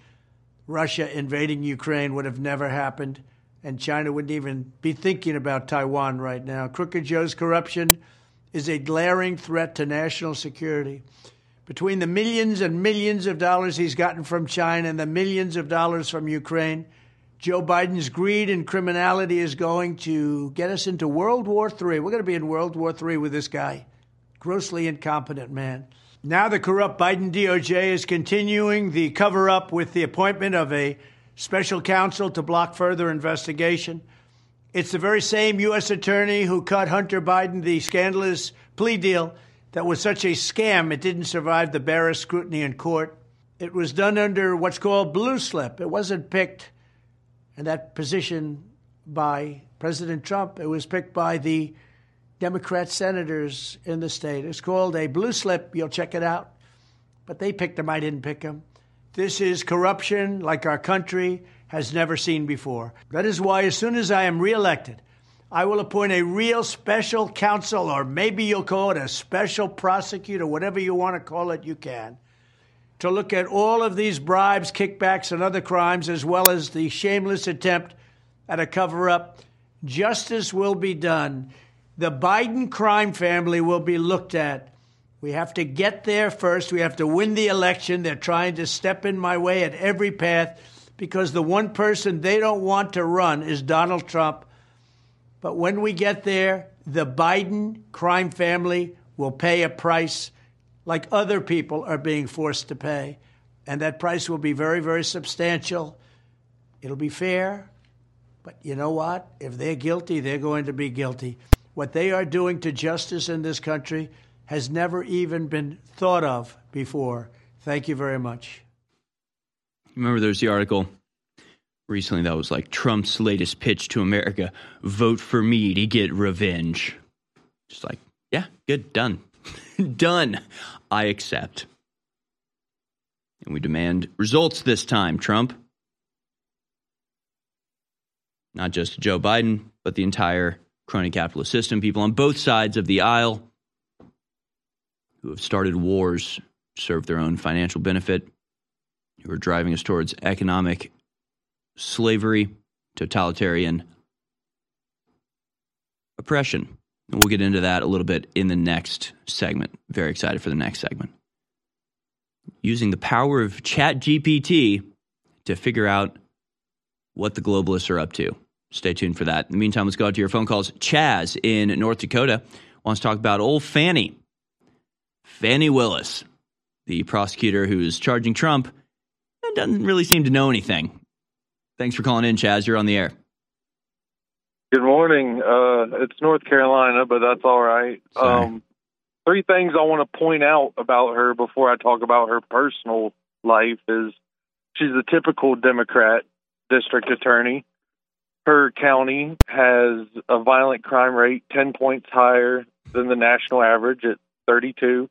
Russia invading Ukraine would have never happened, and China wouldn't even be thinking about Taiwan right now. Crooked Joe's corruption is a glaring threat to national security. Between the millions and millions of dollars he's gotten from China and the millions of dollars from Ukraine, Joe Biden's greed and criminality is going to get us into World War III. We're going to be in World War III with this guy, grossly incompetent man. Now the corrupt Biden DOJ is continuing the cover-up with the appointment of a special counsel to block further investigation. It's the very same U.S. attorney who cut Hunter Biden the scandalous plea deal that was such a scam it didn't survive the barest scrutiny in court. It was done under what's called blue slip. It wasn't picked in that position by President Trump. It was picked by the Democrat senators in the state. It's called a blue slip. You'll check it out. But they picked him. I didn't pick him. This is corruption like our country has never seen before. That is why as soon as I am reelected, I will appoint a real special counsel, or maybe you'll call it a special prosecutor, whatever you want to call it, you can, to look at all of these bribes, kickbacks, and other crimes, as well as the shameless attempt at a cover-up. Justice will be done. The Biden crime family will be looked at. We have to get there first. We have to win the election. They're trying to step in my way at every path because the one person they don't want to run is Donald Trump. But when we get there, the Biden crime family will pay a price like other people are being forced to pay. And that price will be very, very substantial. It'll be fair. But you know what? If they're guilty, they're going to be guilty. What they are doing to justice in this country has never even been thought of before. Thank you very much. Remember, there's the article recently that was like Trump's latest pitch to America: vote for me to get revenge. Just like, yeah, good, done. Done. I accept. And we demand results this time, Trump. Not just Joe Biden, but the entire crony capitalist system, people on both sides of the aisle who have started wars, served their own financial benefit, who are driving us towards economic slavery, totalitarian oppression. And we'll get into that a little bit in the next segment. Very excited for the next segment. Using the power of ChatGPT to figure out what the globalists are up to. Stay tuned for that. In the meantime, let's go out to your phone calls. Chaz in North Dakota wants to talk about old Fannie Willis. the prosecutor who's charging Trump doesn't really seem to know anything. Thanks for calling in, Chaz. You're on the air. Good morning. It's North Carolina, but that's all right. Three things I want to point out about her before I talk about her personal life is she's a typical Democrat district attorney. Her county has a violent crime rate 10 points higher than the national average at 32.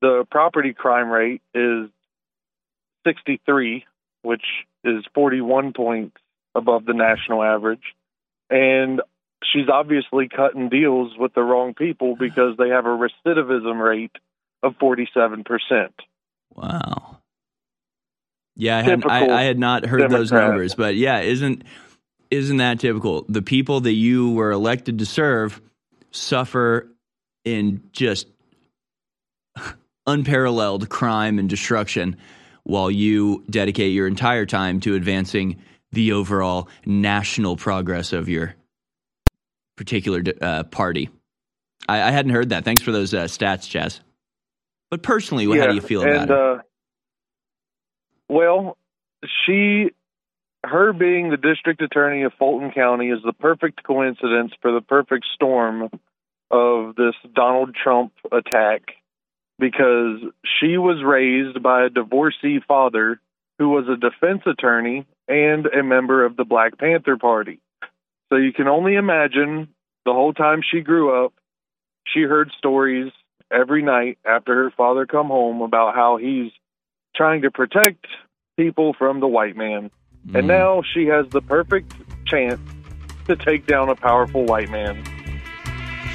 The property crime rate is 63, which is 41 points above the national average. And she's obviously cutting deals with the wrong people because they have a recidivism rate of 47%. Wow. Yeah, I had not heard Democrat. Those numbers, but yeah, isn't that typical? The people that you were elected to serve suffer in just unparalleled crime and destruction, while you dedicate your entire time to advancing the overall national progress of your particular party. I hadn't heard that. Thanks for those stats, Chaz. But personally, how do you feel about it? Well, her being the district attorney of Fulton County is the perfect coincidence for the perfect storm of this Donald Trump attack, because she was raised by a divorcee father who was a defense attorney and a member of the Black Panther Party. So you can only imagine the whole time she grew up, she heard stories every night after her father come home about how he's trying to protect people from the white man. Mm. And now she has the perfect chance to take down a powerful white man.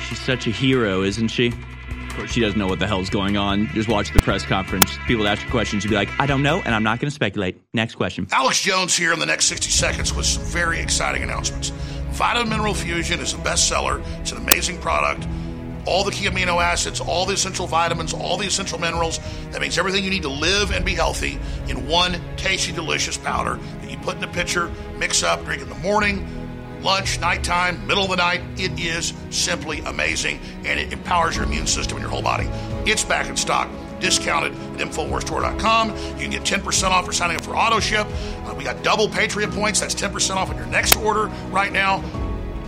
She's such a hero, isn't she? Of course, she doesn't know what the hell's going on. Just watch the press conference. People ask her questions. She'd be like, I don't know, and I'm not going to speculate. Next question. Alex Jones here in the next 60 seconds with some very exciting announcements. Vitamin Mineral Fusion is a bestseller. It's an amazing product. All the key amino acids, all the essential vitamins, all the essential minerals. That makes everything you need to live and be healthy in one tasty, delicious powder that you put in a pitcher, mix up, drink in the morning, lunch, nighttime, middle of the night. It is simply amazing, and it empowers your immune system and your whole body. It's back in stock, discounted at InfoWarsStore.com. You can get 10% off for signing up for auto ship. We got double Patriot points. That's 10% off on your next order right now.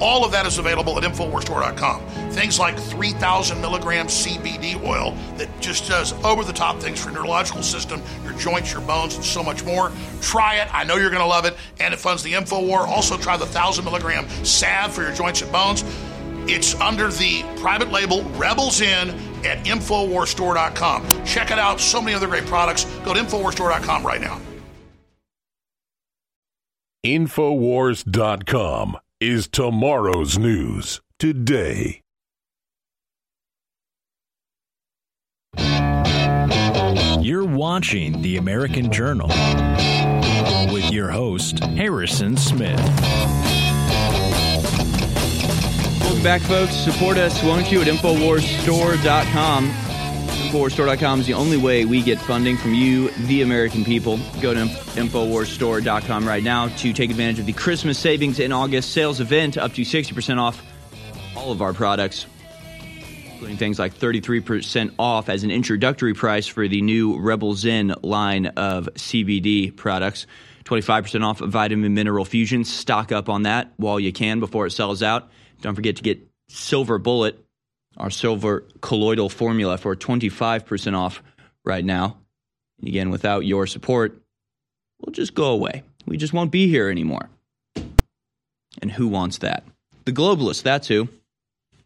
All of that is available at InfoWarsStore.com. Things like 3,000 milligram CBD oil that just does over-the-top things for your neurological system, your joints, your bones, and so much more. Try it. I know you're going to love it. And it funds the InfoWar. Also try the 1,000 milligram salve for your joints and bones. It's under the private label Rebels Inn at InfoWarsStore.com. Check it out. So many other great products. Go to InfoWarsStore.com right now. InfoWars.com is tomorrow's news today. You're watching The American Journal with your host, Harrison Smith. Welcome back, folks. Support us, won't you, at InfoWarsStore.com. InfoWarsStore.com is the only way we get funding from you, the American people. Go to InfoWarsStore.com right now to take advantage of the Christmas Savings in August sales event, up to 60% off all of our products, including things like 33% off as an introductory price for the new Rebel Zen line of CBD products, 25% off Vitamin Mineral Fusion. Stock up on that while you can before it sells out. Don't forget to get Silver Bullet, our silver colloidal formula, for 25% off right now. And again, without your support, we'll just go away. We just won't be here anymore. And who wants that? The globalists, that's who.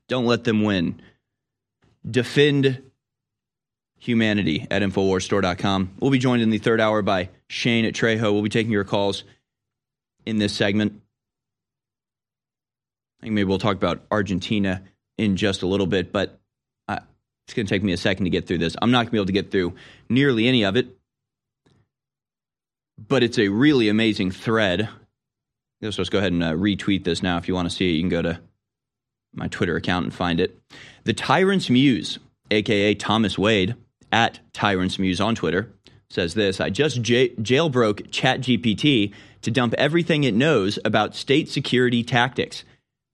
Don't let them win. Defend humanity at InfoWarsStore.com. We'll be joined in the third hour by Shane Trejo. We'll be taking your calls in this segment. I think maybe we'll talk about Argentina in just a little bit, but it's going to take me a second to get through this. I'm not going to be able to get through nearly any of it, but it's a really amazing thread. Let's just go ahead and retweet this now. If you want to see it, you can go to my Twitter account and find it. The Tyrant's Muse, a.k.a. Thomas Wade, at Tyrant's Muse on Twitter, says this: I just jailbroke ChatGPT to dump everything it knows about state security tactics.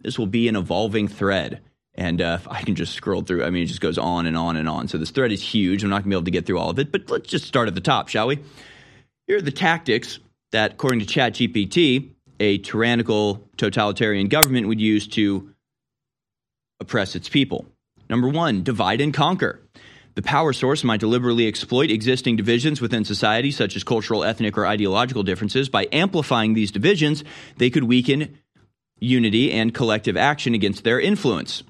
This will be an evolving thread. And if I can just scroll through, I mean, it just goes on and on and on. So this thread is huge. I'm not going to be able to get through all of it, but let's just start at the top, shall we? Here are the tactics that, according to ChatGPT, a tyrannical totalitarian government would use to oppress its people. Number one, divide and conquer. The power source might deliberately exploit existing divisions within society, such as cultural, ethnic, or ideological differences. By amplifying these divisions, they could weaken unity and collective action against their influence.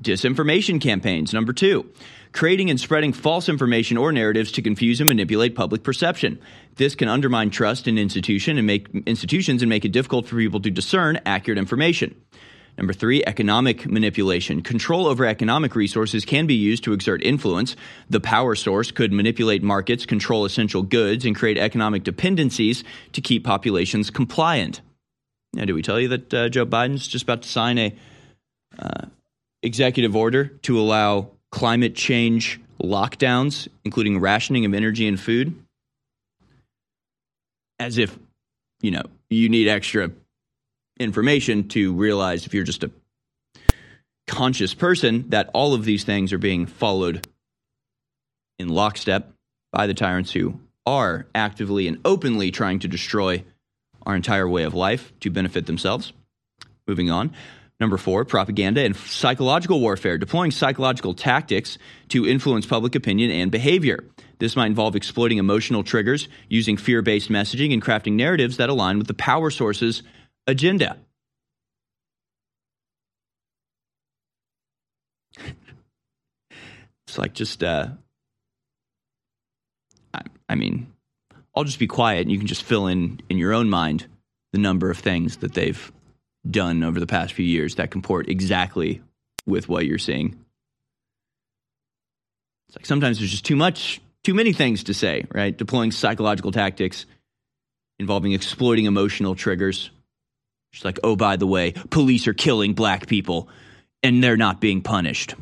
Disinformation campaigns. Number two, creating and spreading false information or narratives to confuse and manipulate public perception. This can undermine trust in institutions and make it difficult for people to discern accurate information. Number three, economic manipulation. Control over economic resources can be used to exert influence. The power source could manipulate markets, control essential goods, and create economic dependencies to keep populations compliant. Now, did we tell you that Joe Biden's just about to sign a executive order to allow climate change lockdowns, including rationing of energy and food? As if, you know, you need extra information to realize, if you're just a conscious person, that all of these things are being followed in lockstep by the tyrants who are actively and openly trying to destroy our entire way of life to benefit themselves. Moving on. Number four, propaganda and psychological warfare, deploying psychological tactics to influence public opinion and behavior. This might involve exploiting emotional triggers, using fear-based messaging, and crafting narratives that align with the power source's agenda. It's like, just, I mean, I'll just be quiet and you can just fill in your own mind the number of things that they've done over the past few years that comport exactly with what you're seeing. It's like sometimes there's just too many things to say, right? Deploying psychological tactics involving exploiting emotional triggers. She's like, oh, by the way, police are killing black people and they're not being punished.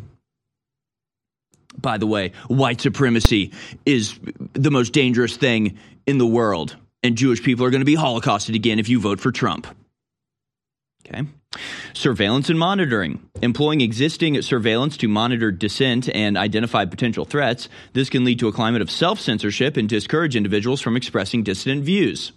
By the way, white supremacy is the most dangerous thing in the world, and Jewish people are going to be holocausted again if you vote for Trump. Okay. Surveillance and monitoring. Employing existing surveillance to monitor dissent and identify potential threats. This can lead to a climate of self-censorship and discourage individuals from expressing dissident views.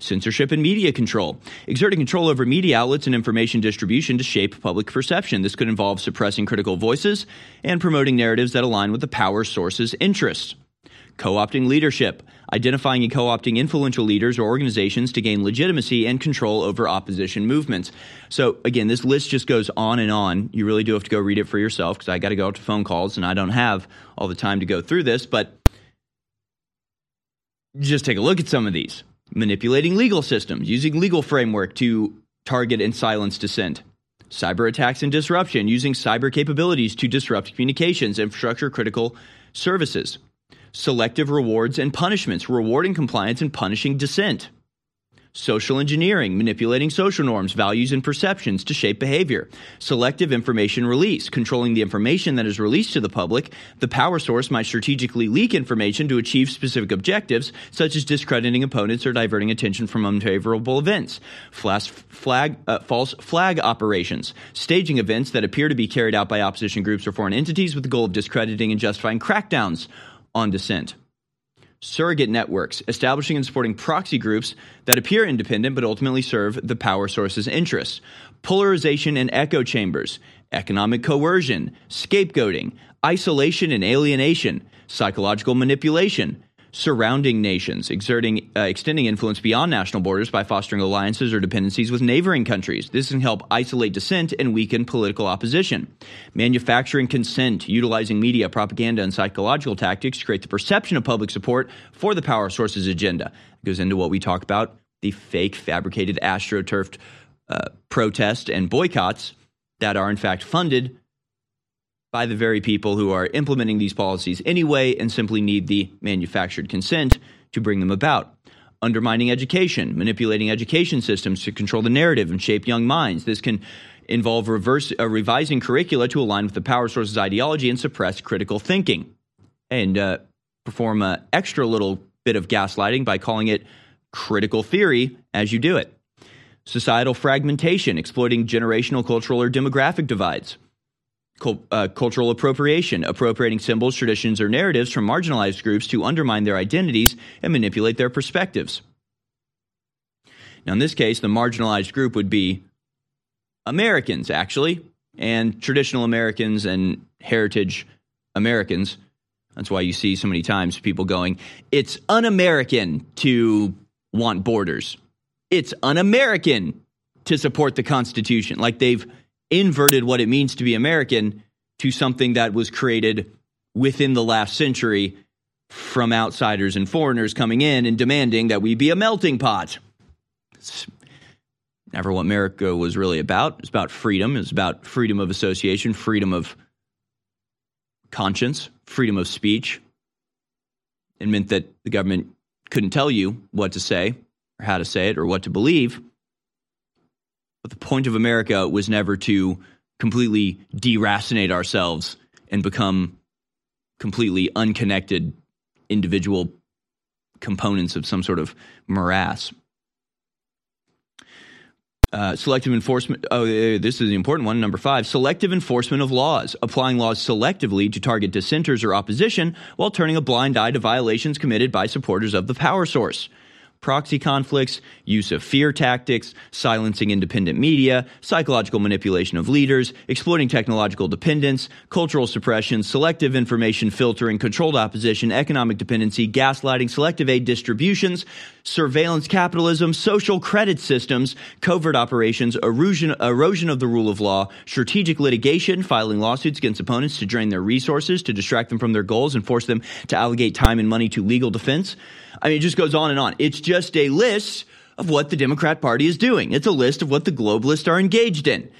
Censorship and media control. Exerting control over media outlets and information distribution to shape public perception. This could involve suppressing critical voices and promoting narratives that align with the power source's interests. Co-opting leadership. Identifying and co-opting influential leaders or organizations to gain legitimacy and control over opposition movements. So, again, this list just goes on and on. You really do have to go read it for yourself, because I got to go out to phone calls and I don't have all the time to go through this, but just take a look at some of these. Manipulating legal systems, using legal framework to target and silence dissent. Cyber attacks and disruption, using cyber capabilities to disrupt communications, infrastructure, critical services. Selective rewards and punishments, rewarding compliance and punishing dissent. Social engineering, manipulating social norms, values, and perceptions to shape behavior. Selective information release, controlling the information that is released to the public. The power source might strategically leak information to achieve specific objectives, such as discrediting opponents or diverting attention from unfavorable events. False flag operations, staging events that appear to be carried out by opposition groups or foreign entities with the goal of discrediting and justifying crackdowns on dissent. Surrogate networks, establishing and supporting proxy groups that appear independent but ultimately serve the power source's interests. Polarization and echo chambers, economic coercion, scapegoating, isolation and alienation, psychological manipulation, surrounding nations, extending influence beyond national borders by fostering alliances or dependencies with neighboring countries. This can help isolate dissent and weaken political opposition. Manufacturing consent, utilizing media, propaganda, and psychological tactics to create the perception of public support for the power source's agenda. It goes into what we talk about, the fake, fabricated, astroturfed protests and boycotts that are in fact funded by the very people who are implementing these policies anyway and simply need the manufactured consent to bring them about. Undermining education, manipulating education systems to control the narrative and shape young minds. This can involve revising curricula to align with the power source's ideology and suppress critical thinking. And perform an extra little bit of gaslighting by calling it critical theory as you do it. Societal fragmentation, exploiting generational, cultural, or demographic divides. Cultural appropriation, appropriating symbols, traditions, or narratives from marginalized groups to undermine their identities and manipulate their perspectives. Now, in this case, the marginalized group would be Americans, actually, and traditional Americans and heritage Americans. That's why you see so many times people going, it's un-American to want borders. It's un-American to support the Constitution. Like they've inverted what it means to be American to something that was created within the last century from outsiders and foreigners coming in and demanding that we be a melting pot. It's never what America was really about. It's about freedom. It's about freedom of association, freedom of conscience, freedom of speech. It meant that the government couldn't tell you what to say or how to say it or what to believe. But the point of America was never to completely deracinate ourselves and become completely unconnected individual components of some sort of morass. Selective enforcement. Oh, this is the important one. Number 5, selective enforcement of laws, applying laws selectively to target dissenters or opposition while turning a blind eye to violations committed by supporters of the power source. Proxy conflicts, use of fear tactics, silencing independent media, psychological manipulation of leaders, exploiting technological dependence, cultural suppression, selective information filtering, controlled opposition, economic dependency, gaslighting, selective aid distributions, surveillance capitalism, social credit systems, covert operations, erosion of the rule of law, strategic litigation, filing lawsuits against opponents to drain their resources, to distract them from their goals and force them to allocate time and money to legal defense. I mean, it just goes on and on. It's just a list of what the Democrat Party is doing. It's a list of what the globalists are engaged in.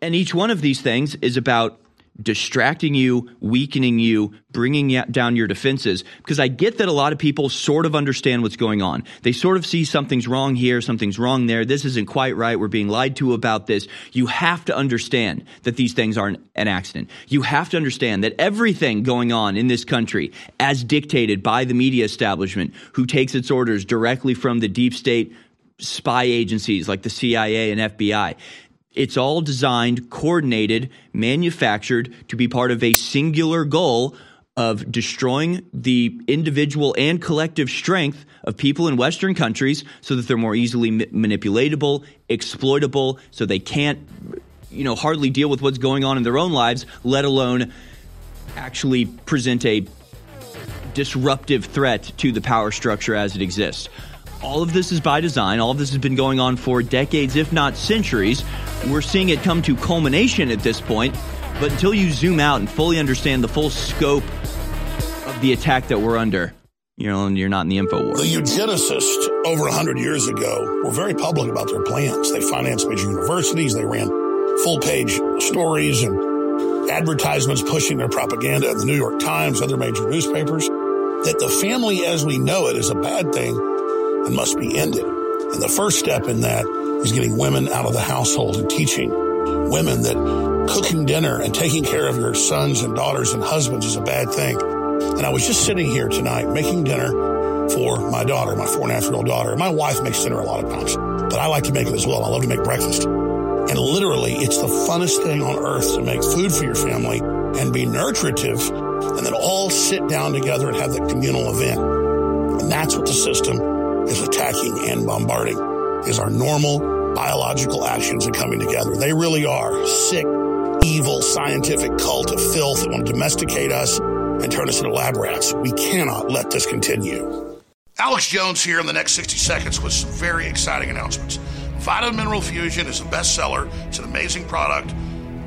And each one of these things is about distracting you, weakening you, bringing down your defenses. Because I get that a lot of people sort of understand what's going on. They sort of see something's wrong here, something's wrong there. This isn't quite right. We're being lied to about this. You have to understand that these things aren't an accident. You have to understand that everything going on in this country, as dictated by the media establishment, who takes its orders directly from the deep state spy agencies like the CIA and FBI, it's all designed, coordinated, manufactured to be part of a singular goal of destroying the individual and collective strength of people in Western countries so that they're more easily manipulatable, exploitable, so they can't, hardly deal with what's going on in their own lives, let alone actually present a disruptive threat to the power structure as it exists. All of this is by design. All of this has been going on for decades, if not centuries. We're seeing it come to culmination at this point. But until you zoom out and fully understand the full scope of the attack that we're under, you're not in the InfoWars. The eugenicists over 100 years ago were very public about their plans. They financed major universities. They ran full-page stories and advertisements pushing their propaganda in the New York Times, other major newspapers, that the family as we know it is a bad thing and must be ended. And the first step in that is getting women out of the household and teaching women that cooking dinner and taking care of your sons and daughters and husbands is a bad thing. And I was just sitting here tonight making dinner for my daughter, my 4.5-year-old daughter. My wife makes dinner a lot of times, but I like to make it as well. I love to make breakfast. And literally, it's the funnest thing on earth to make food for your family and be nutritive and then all sit down together and have that communal event. And that's what the system is attacking and bombarding, is our normal biological actions are coming together. They really are sick, evil, scientific cult of filth that want to domesticate us and turn us into lab rats. We cannot let this continue. Alex Jones here in the next 60 seconds with some very exciting announcements. Vita Mineral Fusion is a bestseller. It's an amazing product.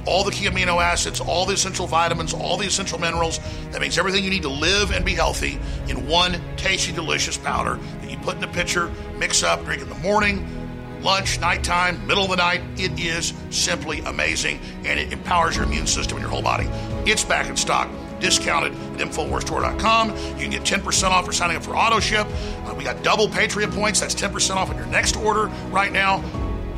All the key amino acids, all the essential vitamins, all the essential minerals. That makes everything you need to live and be healthy in one tasty, delicious powder that you put in a pitcher, mix up, drink in the morning, lunch, nighttime, middle of the night. It is simply amazing, and it empowers your immune system and your whole body. It's back in stock, discounted at InfoWarsStore.com. You can get 10% off for signing up for auto ship. We got double Patriot points. That's 10% off on your next order right now.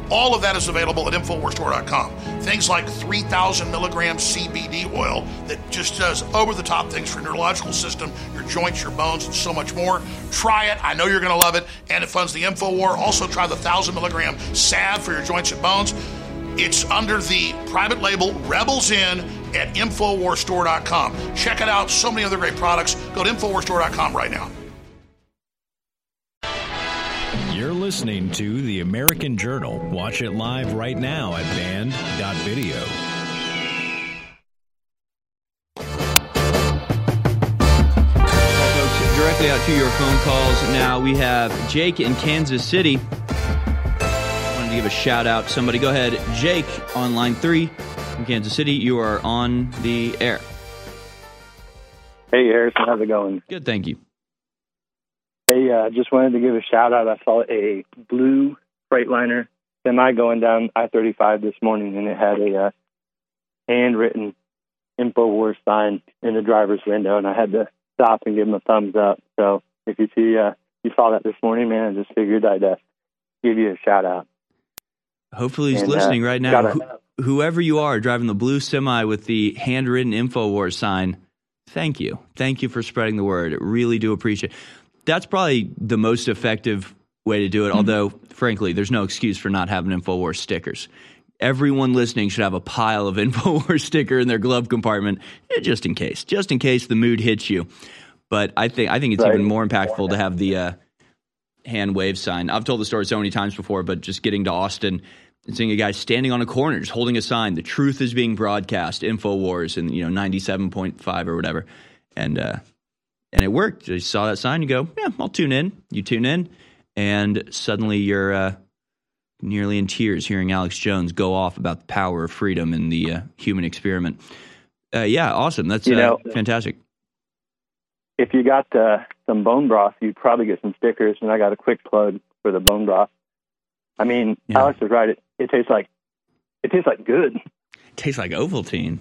All of that is available at InfoWarsStore.com. Things like 3,000 milligrams CBD oil that just does over-the-top things for your neurological system, your joints, your bones, and so much more. Try it. I know you're going to love it, and it funds the InfoWar. Also, try the 1,000 milligram salve for your joints and bones. It's under the private label Rebels Inn at InfoWarsStore.com. Check it out. So many other great products. Go to InfoWarsStore.com right now. You're listening to The American Journal. Watch it live right now at band.video. Folks, directly out to your phone calls now. We have Jake in Kansas City. I wanted to give a shout out to somebody. Go ahead, Jake, on line 3 from Kansas City. You are on the air. Hey, Harrison. How's it going? Good, thank you. Hey, just wanted to give a shout out. I saw a blue Freightliner semi going down I-35 this morning, and it had a handwritten InfoWars sign in the driver's window, and I had to stop and give him a thumbs up. So if you see, you saw that this morning, man, I just figured I'd give you a shout out. Hopefully he's listening right now. Whoever you are driving the blue semi with the handwritten InfoWars sign, thank you. Thank you for spreading the word. I really do appreciate it. That's probably the most effective way to do it, although, frankly, there's no excuse for not having InfoWars stickers. Everyone listening should have a pile of InfoWars sticker in their glove compartment, just in case the mood hits you. But I think it's even more impactful to have the hand wave sign. I've told the story so many times before, but just getting to Austin and seeing a guy standing on a corner just holding a sign, the truth is being broadcast, InfoWars, and 97.5 or whatever, and it worked. You saw that sign, you go, yeah, I'll tune in. You tune in, and suddenly you're nearly in tears hearing Alex Jones go off about the power of freedom and the human experiment. Yeah, awesome. That's fantastic. If you got some bone broth, you'd probably get some stickers, and I got a quick plug for the bone broth. I mean, yeah. Alex was right. It tastes like good. Tastes like Ovaltine.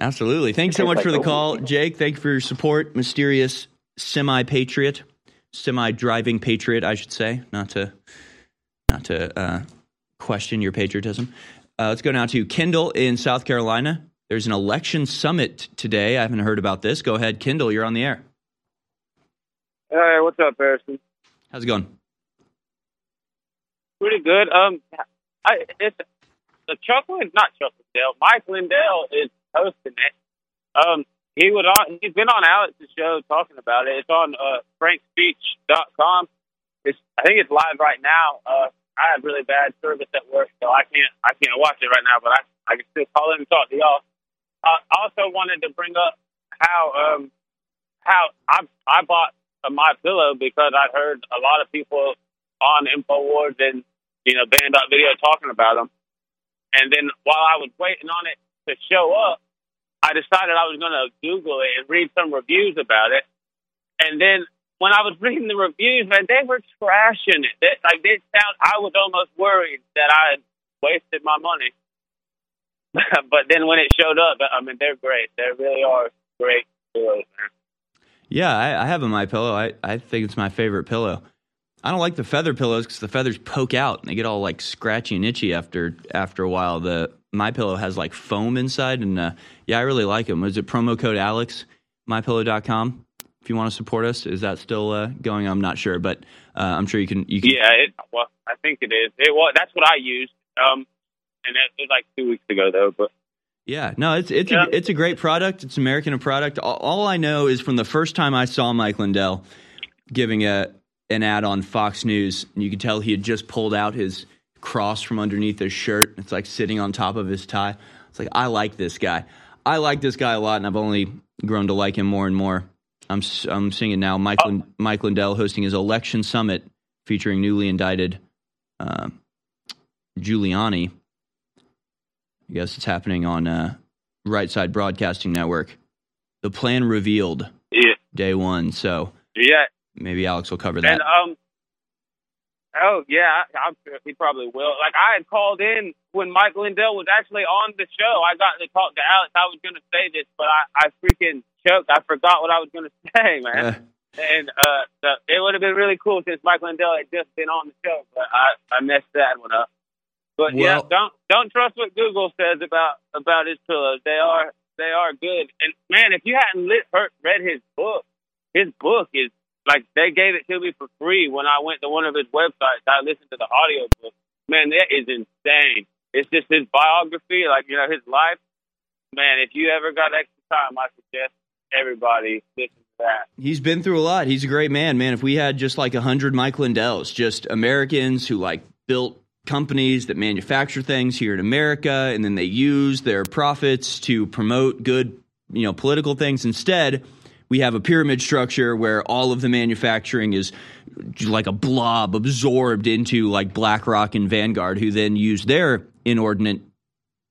Absolutely. Thanks so much for the call, Jake. Thank you for your support, mysterious semi-patriot, semi-driving patriot, I should say, not to question your patriotism. Let's go now to Kendall in South Carolina. There's an election summit today. I haven't heard about this. Go ahead, Kendall. You're on the air. Hey, what's up, Harrison? How's it going? Pretty good. Mike Lindell is hosting it. He's been on Alex's show talking about it. It's on frankspeech.com. I think it's live right now. I have really bad service at work, so I can't watch it right now. But I can still call in and talk to y'all. I also wanted to bring up how I bought a MyPillow because I heard a lot of people on InfoWars and band.video talking about them. And then while I was waiting on it to show up, I decided I was going to Google it and read some reviews about it. And then when I was reading the reviews, man, they were trashing it. I was almost worried that I had wasted my money. But then when it showed up, I mean, they're great. They really are great pillows, man. Yeah, I have a MyPillow. I think it's my favorite pillow. I don't like the feather pillows because the feathers poke out and they get all like scratchy and itchy after a while. MyPillow has like foam inside, and I really like them. Is it promo code Alex, MyPillow.com, if you want to support us? Is that still going? I'm not sure, but I'm sure you can. Yeah, I think it is. That's what I used, and it was like 2 weeks ago though. But yeah, no, it's a great product. It's American product. All I know is from the first time I saw Mike Lindell giving an ad on Fox News, and you could tell he had just pulled out his cross from underneath his shirt. It's like sitting on top of his tie. It's like, I like this guy. I like this guy a lot, and I've only grown to like him more and more. I'm seeing it now. Mike Lindell hosting his election summit featuring newly indicted Giuliani. I guess it's happening on Right Side Broadcasting Network. The plan revealed day one. So yeah. Maybe Alex will cover that. And, I'm sure he probably will. Like, I had called in when Mike Lindell was actually on the show. I got to talk to Alex. I was going to say this, but I freaking choked. I forgot what I was going to say, man. So it would have been really cool since Mike Lindell had just been on the show, but I messed that one up. But don't trust what Google says about his pillows. They are good. And man, if you hadn't read his book is. Like, they gave it to me for free when I went to one of his websites. I listened to the audio book. Man, that is insane. it's just his biography, like, you know, his life. Man, if you ever got extra time, I suggest everybody listen to that. He's been through a lot. He's a great man, man. If we had just like 100 Mike Lindells, just Americans who like built companies that manufacture things here in America, and then they use their profits to promote good, you know, political things. Instead, we have a pyramid structure where all of the manufacturing is like a blob absorbed into like BlackRock and Vanguard, who then use their inordinate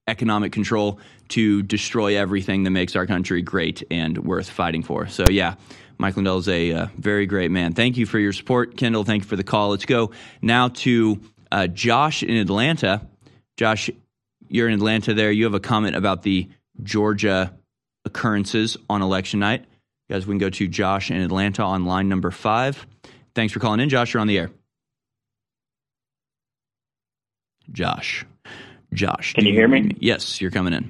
economic control to destroy everything that makes our country great and worth fighting for. So, yeah, Mike Lindell is a very great man. Thank you for your support, Kendall. Thank you for the call. Let's go now to Josh in Atlanta. Josh, you're in Atlanta there. You have a comment about the Georgia occurrences on election night. Guys, we can go to Josh in Atlanta on line number 5. Thanks for calling in, Josh. You're on the air. Josh. Can you hear me? Yes, you're coming in.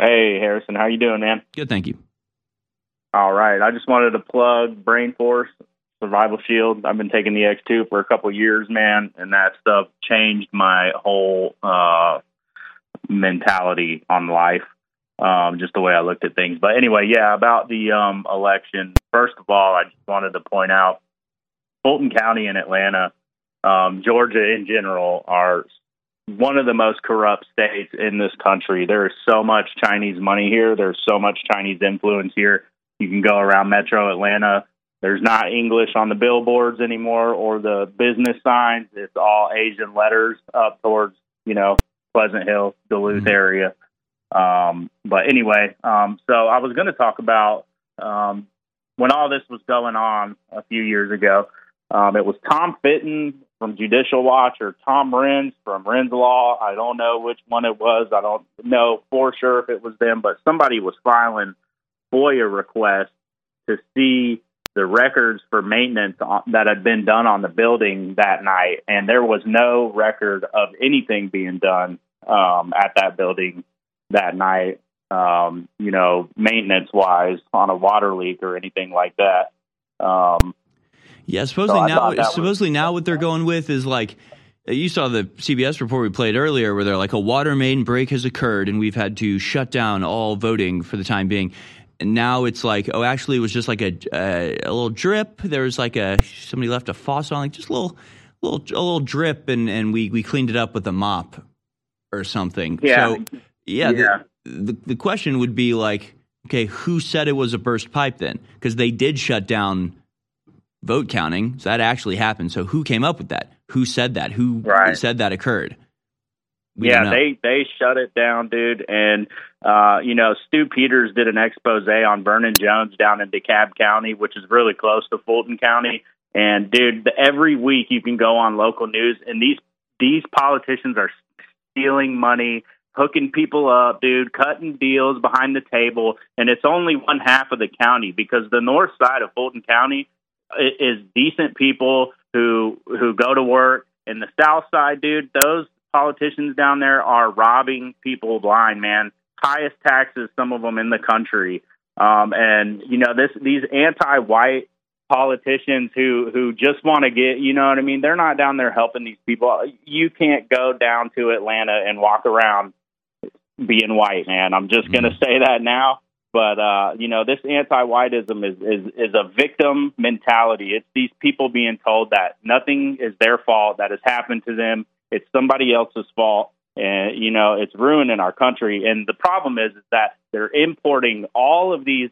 Hey, Harrison. How you doing, man? Good, thank you. All right. I just wanted to plug Brain Force Survival Shield. I've been taking the X2 for a couple of years, man, and that stuff changed my whole mentality on life. Just the way I looked at things. But anyway, yeah, about the election, first of all, I just wanted to point out Fulton County in Atlanta, Georgia in general, are one of the most corrupt states in this country. There is so much Chinese money here. There's so much Chinese influence here. You can go around metro Atlanta. There's not English on the billboards anymore or the business signs. It's all Asian letters up towards, you know, Pleasant Hill, Duluth area. But anyway, so I was going to talk about, when all this was going on a few years ago, it was Tom Fitton from Judicial Watch or Tom Renz from Renz Law. I don't know which one it was. I don't know for sure if it was them, but somebody was filing FOIA requests to see the records for maintenance that had been done on the building that night. And there was no record of anything being done, at that building that night, you know, maintenance-wise on a water leak or anything like that. Yeah, supposedly now what they're going with is like, you saw the CBS report we played earlier where they're like, a water main break has occurred and we've had to shut down all voting for the time being. And now it's like, oh, actually it was just like a little drip. There was like somebody left a faucet on, like just a little drip, and we cleaned it up with a mop or something. Yeah. So, yeah. The question would be like, okay, who said it was a burst pipe then? Because they did shut down vote counting, so that actually happened. So who came up with that? Who said that? Who said that occurred? They shut it down, dude. And, you know, Stu Peters did an expose on Vernon Jones down in DeKalb County, which is really close to Fulton County. And, dude, every week you can go on local news, and these politicians are stealing money, hooking people up, dude, cutting deals behind the table. And it's only one half of the county, because the north side of Fulton County is decent people who go to work. And the south side, dude, those politicians down there are robbing people blind, man. Highest taxes, some of them in the country. And, you know, these anti-white politicians who just want to get, you know what I mean? They're not down there helping these people. You can't go down to Atlanta and walk around being white, man. I'm just going to say that now. But, you know, this anti-whiteism is a victim mentality. It's these people being told that nothing is their fault that has happened to them. It's somebody else's fault. And, you know, it's ruining our country. And the problem is that they're importing all of these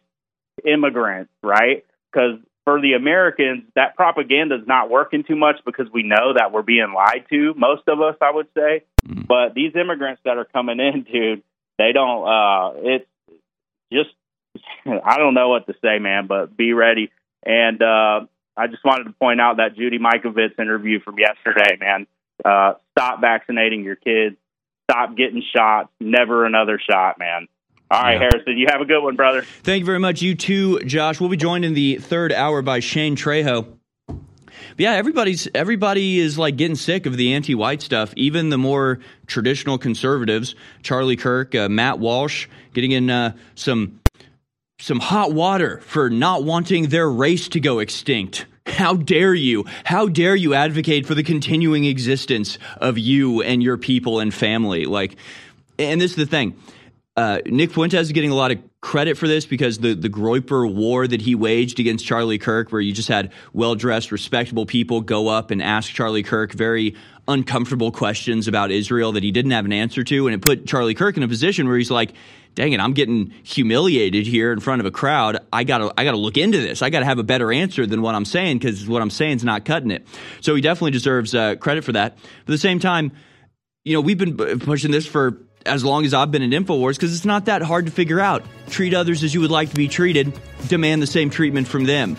immigrants, right? Because for the Americans, that propaganda is not working too much, because we know that we're being lied to, most of us, I would say. But these immigrants that are coming in, dude, they don't it's just I don't know what to say, man, but be ready. And I just wanted to point out that Judy Mikovits interview from yesterday, man. Stop vaccinating your kids. Stop getting shots. Never another shot, man. All right, yeah. Harrison, you have a good one, brother. Thank you very much. You too, Josh. We'll be joined in the third hour by Shane Trejo. But yeah, everybody is like getting sick of the anti-white stuff. Even the more traditional conservatives, Charlie Kirk, Matt Walsh, getting in some hot water for not wanting their race to go extinct. How dare you? How dare you advocate for the continuing existence of you and your people and family? Like, and this is the thing. Nick Fuentes is getting a lot of credit for this because the Groyper war that he waged against Charlie Kirk, where you just had well-dressed, respectable people go up and ask Charlie Kirk very uncomfortable questions about Israel that he didn't have an answer to. And it put Charlie Kirk in a position where he's like, dang it, I'm getting humiliated here in front of a crowd. I gotta look into this. I got to have a better answer than what I'm saying, because what I'm saying is not cutting it. So he definitely deserves credit for that. But at the same time, you know, we've been pushing this for as long as I've been in InfoWars, because it's not that hard to figure out. Treat others as you would like to be treated. Demand the same treatment from them.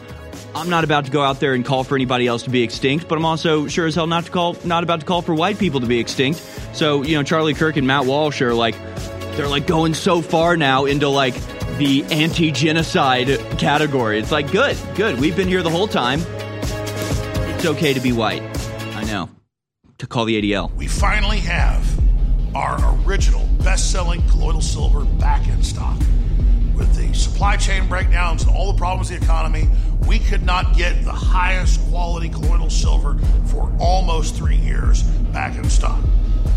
I'm not about to go out there and call for anybody else to be extinct, but I'm also sure as hell not about to call for white people to be extinct. So, you know, Charlie Kirk and Matt Walsh are like, they're like going so far now into like the anti-genocide category. It's like, good. We've been here the whole time. It's okay to be white. I know. To call the ADL. We finally have our original best-selling colloidal silver back in stock. With the supply chain breakdowns and all the problems in the economy, we could not get the highest quality colloidal silver for almost 3 years back in stock.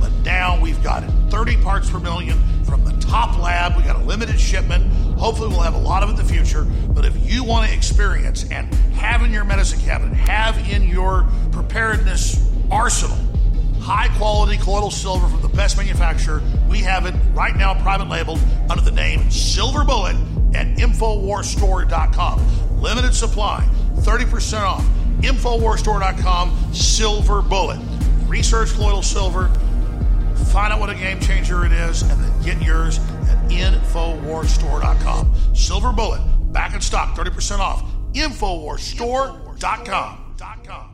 But now we've got it, 30 parts per million from the top lab. We got a limited shipment. Hopefully we'll have a lot of it in the future. But if you want to experience and have in your medicine cabinet, have in your preparedness arsenal, high-quality colloidal silver from the best manufacturer. We have it right now private labeled under the name Silver Bullet at InfoWarsStore.com. Limited supply, 30% off. InfoWarsStore.com, Silver Bullet. Research colloidal silver, find out what a game changer it is, and then get yours at InfoWarsStore.com. Silver Bullet, back in stock, 30% off. InfoWarsStore.com.